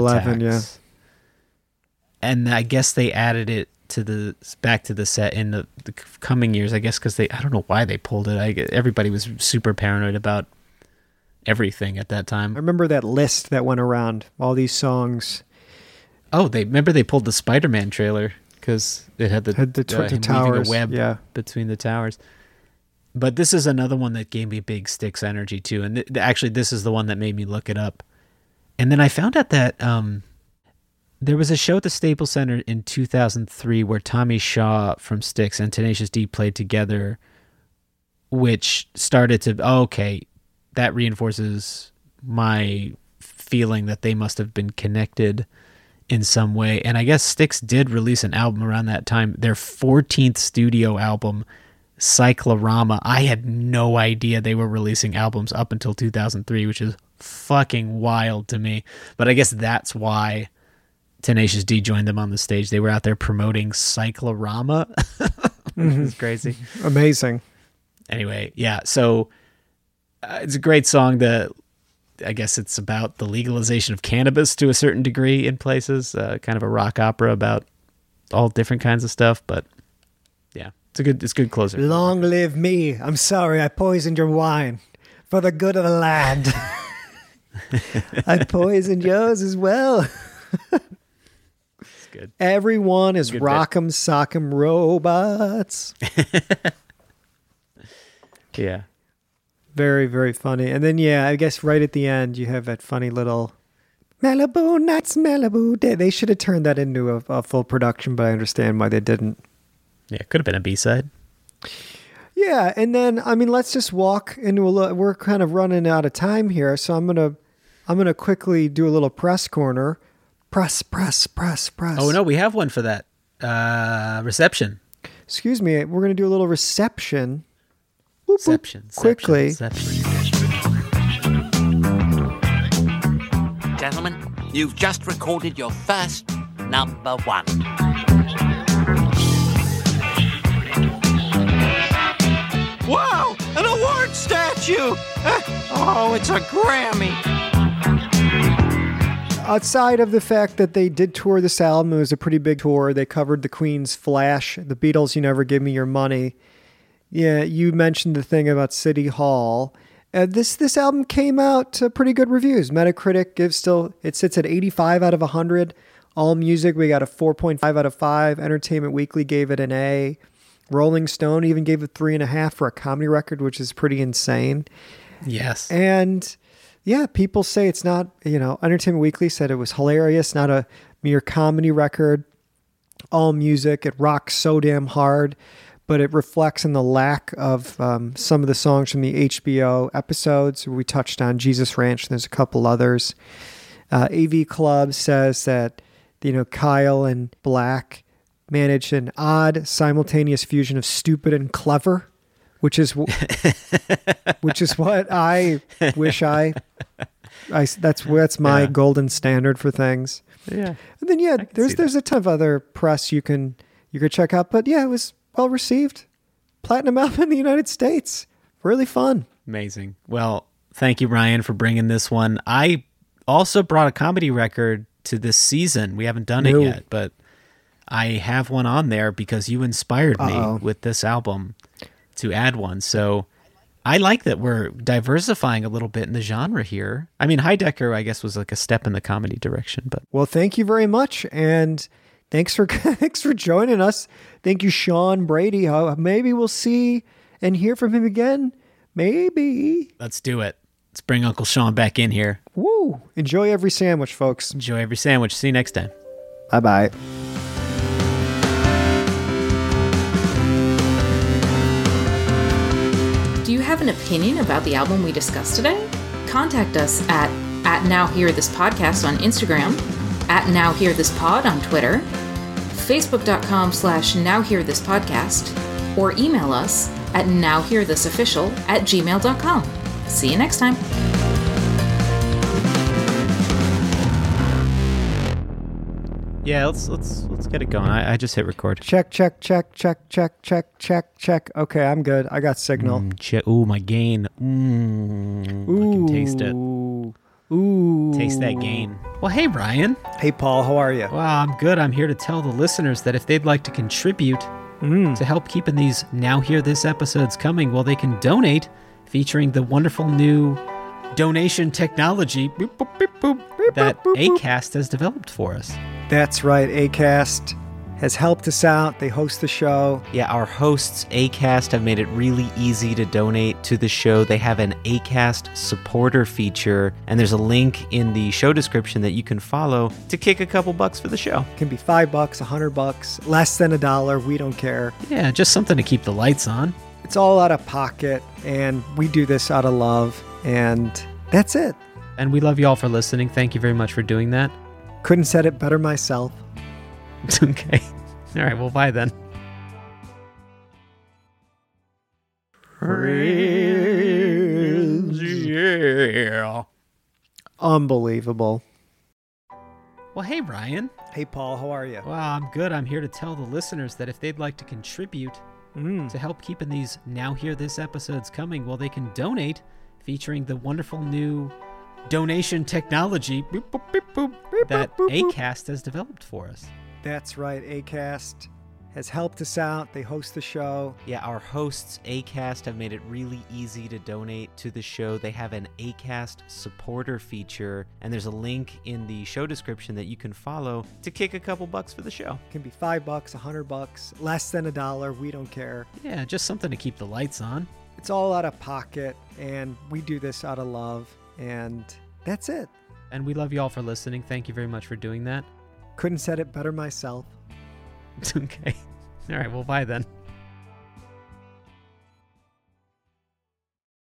attacks. Yeah. And I guess they added it to the back to the set in the coming years, I guess, because I don't know why they pulled it. Everybody was super paranoid about everything at that time. I remember that list that went around, all these songs. Oh, they pulled the Spider-Man trailer because it had the towers, web between the towers. But this is another one that gave me big Styx energy too, and actually this is the one that made me look it up. And then I found out that there was a show at the Staples Center in 2003 where Tommy Shaw from Styx and Tenacious D played together, which started to that reinforces my feeling that they must have been connected in some way. And I guess Styx did release an album around that time, their 14th studio album, Cyclorama. I had no idea they were releasing albums up until 2003, which is fucking wild to me. But I guess that's why Tenacious D joined them on the stage. They were out there promoting Cyclorama, which is crazy. Amazing. Anyway, yeah, so it's a great song. I guess it's about the legalization of cannabis to a certain degree in places, kind of a rock opera about all different kinds of stuff. But yeah, it's a good closer. Long live me. I'm sorry. I poisoned your wine for the good of the land. I poisoned yours as well. It's good. Everyone is good rock'em, sock'em robots. Yeah. Very, very funny. And then, I guess right at the end, you have that funny little Malibu Nights, Malibu Day. They should have turned that into a full production, but I understand why they didn't. Yeah, it could have been a B-side. Yeah, and then, I mean, let's just walk into we're kind of running out of time here, so I'm gonna quickly do a little press corner. Press. Oh, no, we have one for that. Reception. Excuse me, we're going to do a little reception. Reception. Gentlemen, you've just recorded your first number one. Wow, an award statue! Oh, it's a Grammy. Outside of the fact that they did tour this album, it was a pretty big tour. They covered the Queen's Flash, the Beatles' You Never Give Me Your Money. Yeah, you mentioned the thing about City Hall. This album came out to pretty good reviews. Metacritic it sits at 85 out of 100. AllMusic, we got a 4.5 out of 5. Entertainment Weekly gave it an A. Rolling Stone even gave it 3.5 for a comedy record, which is pretty insane. Yes. And yeah, people say it's not, Entertainment Weekly said it was hilarious, not a mere comedy record. AllMusic, it rocks so damn hard, but it reflects in the lack of some of the songs from the HBO episodes. We touched on Jesus Ranch, and there's a couple others. AV Club says that, Kyle and Black managed an odd simultaneous fusion of stupid and clever, which is what I wish that's my golden standard for things. Yeah. And then there's a ton of other press you could check out, but yeah, it was well received. Platinum album in the United States. Really fun. Amazing. Well, thank you, Ryan, for bringing this one. I also brought a comedy record to this season. We haven't done it yet, but I have one on there because you inspired me with this album to add one. So I like that we're diversifying a little bit in the genre here. I mean, Heidecker, I guess, was like a step in the comedy direction. But well, thank you very much. And thanks for joining us. Thank you, Sean Brady. Maybe we'll see and hear from him again. Maybe. Let's do it. Let's bring Uncle Sean back in here. Woo! Enjoy every sandwich, folks. Enjoy every sandwich. See you next time. Bye-bye. Do you have an opinion about the album we discussed today? Contact us at NowHearThisPodcast on Instagram, at NowHearThisPod on Twitter, Facebook.com/NowHearThisPodcast, or email us at NowHearThisOfficial@gmail.com. See you next time. Yeah, let's get it going. I just hit record. Check. Okay, I'm good. I got signal. Ooh, my gain. I can taste it. Ooh. Taste that gain. Well, hey, Ryan. Hey, Paul. How are you? Well, I'm good. I'm here to tell the listeners that if they'd like to contribute to help keeping these Now Hear This episodes coming, well, they can donate featuring the wonderful new donation technology that Acast has developed for us. That's right. Acast has helped us out. They host the show. Yeah, our hosts, Acast, have made it really easy to donate to the show. They have an Acast supporter feature, and there's a link in the show description that you can follow to kick a couple bucks for the show. It can be $5, $100, less than $1. We don't care. Yeah, just something to keep the lights on. It's all out of pocket, and we do this out of love, and that's it. And we love you all for listening. Thank you very much for doing that. Couldn't said it better myself. Okay. All right, well, bye then. Friends, yeah. Unbelievable. Well, hey, Ryan. Hey, Paul, how are you? Well, I'm good. I'm here to tell the listeners that if they'd like to contribute to help keeping these Now Hear This episodes coming, well, they can donate featuring the wonderful new donation technology that Acast has developed for us. That's right. Acast has helped us out. They host the show. Yeah, our hosts, Acast, have made it really easy to donate to the show. They have an Acast supporter feature, and there's a link in the show description that you can follow to kick a couple bucks for the show. It can be $5, $100, less than $1. We don't care. Yeah, just something to keep the lights on. It's all out of pocket, and we do this out of love, and that's it. And we love you all for listening. Thank you very much for doing that. Couldn't said it better myself. Okay. All right. Well, bye then.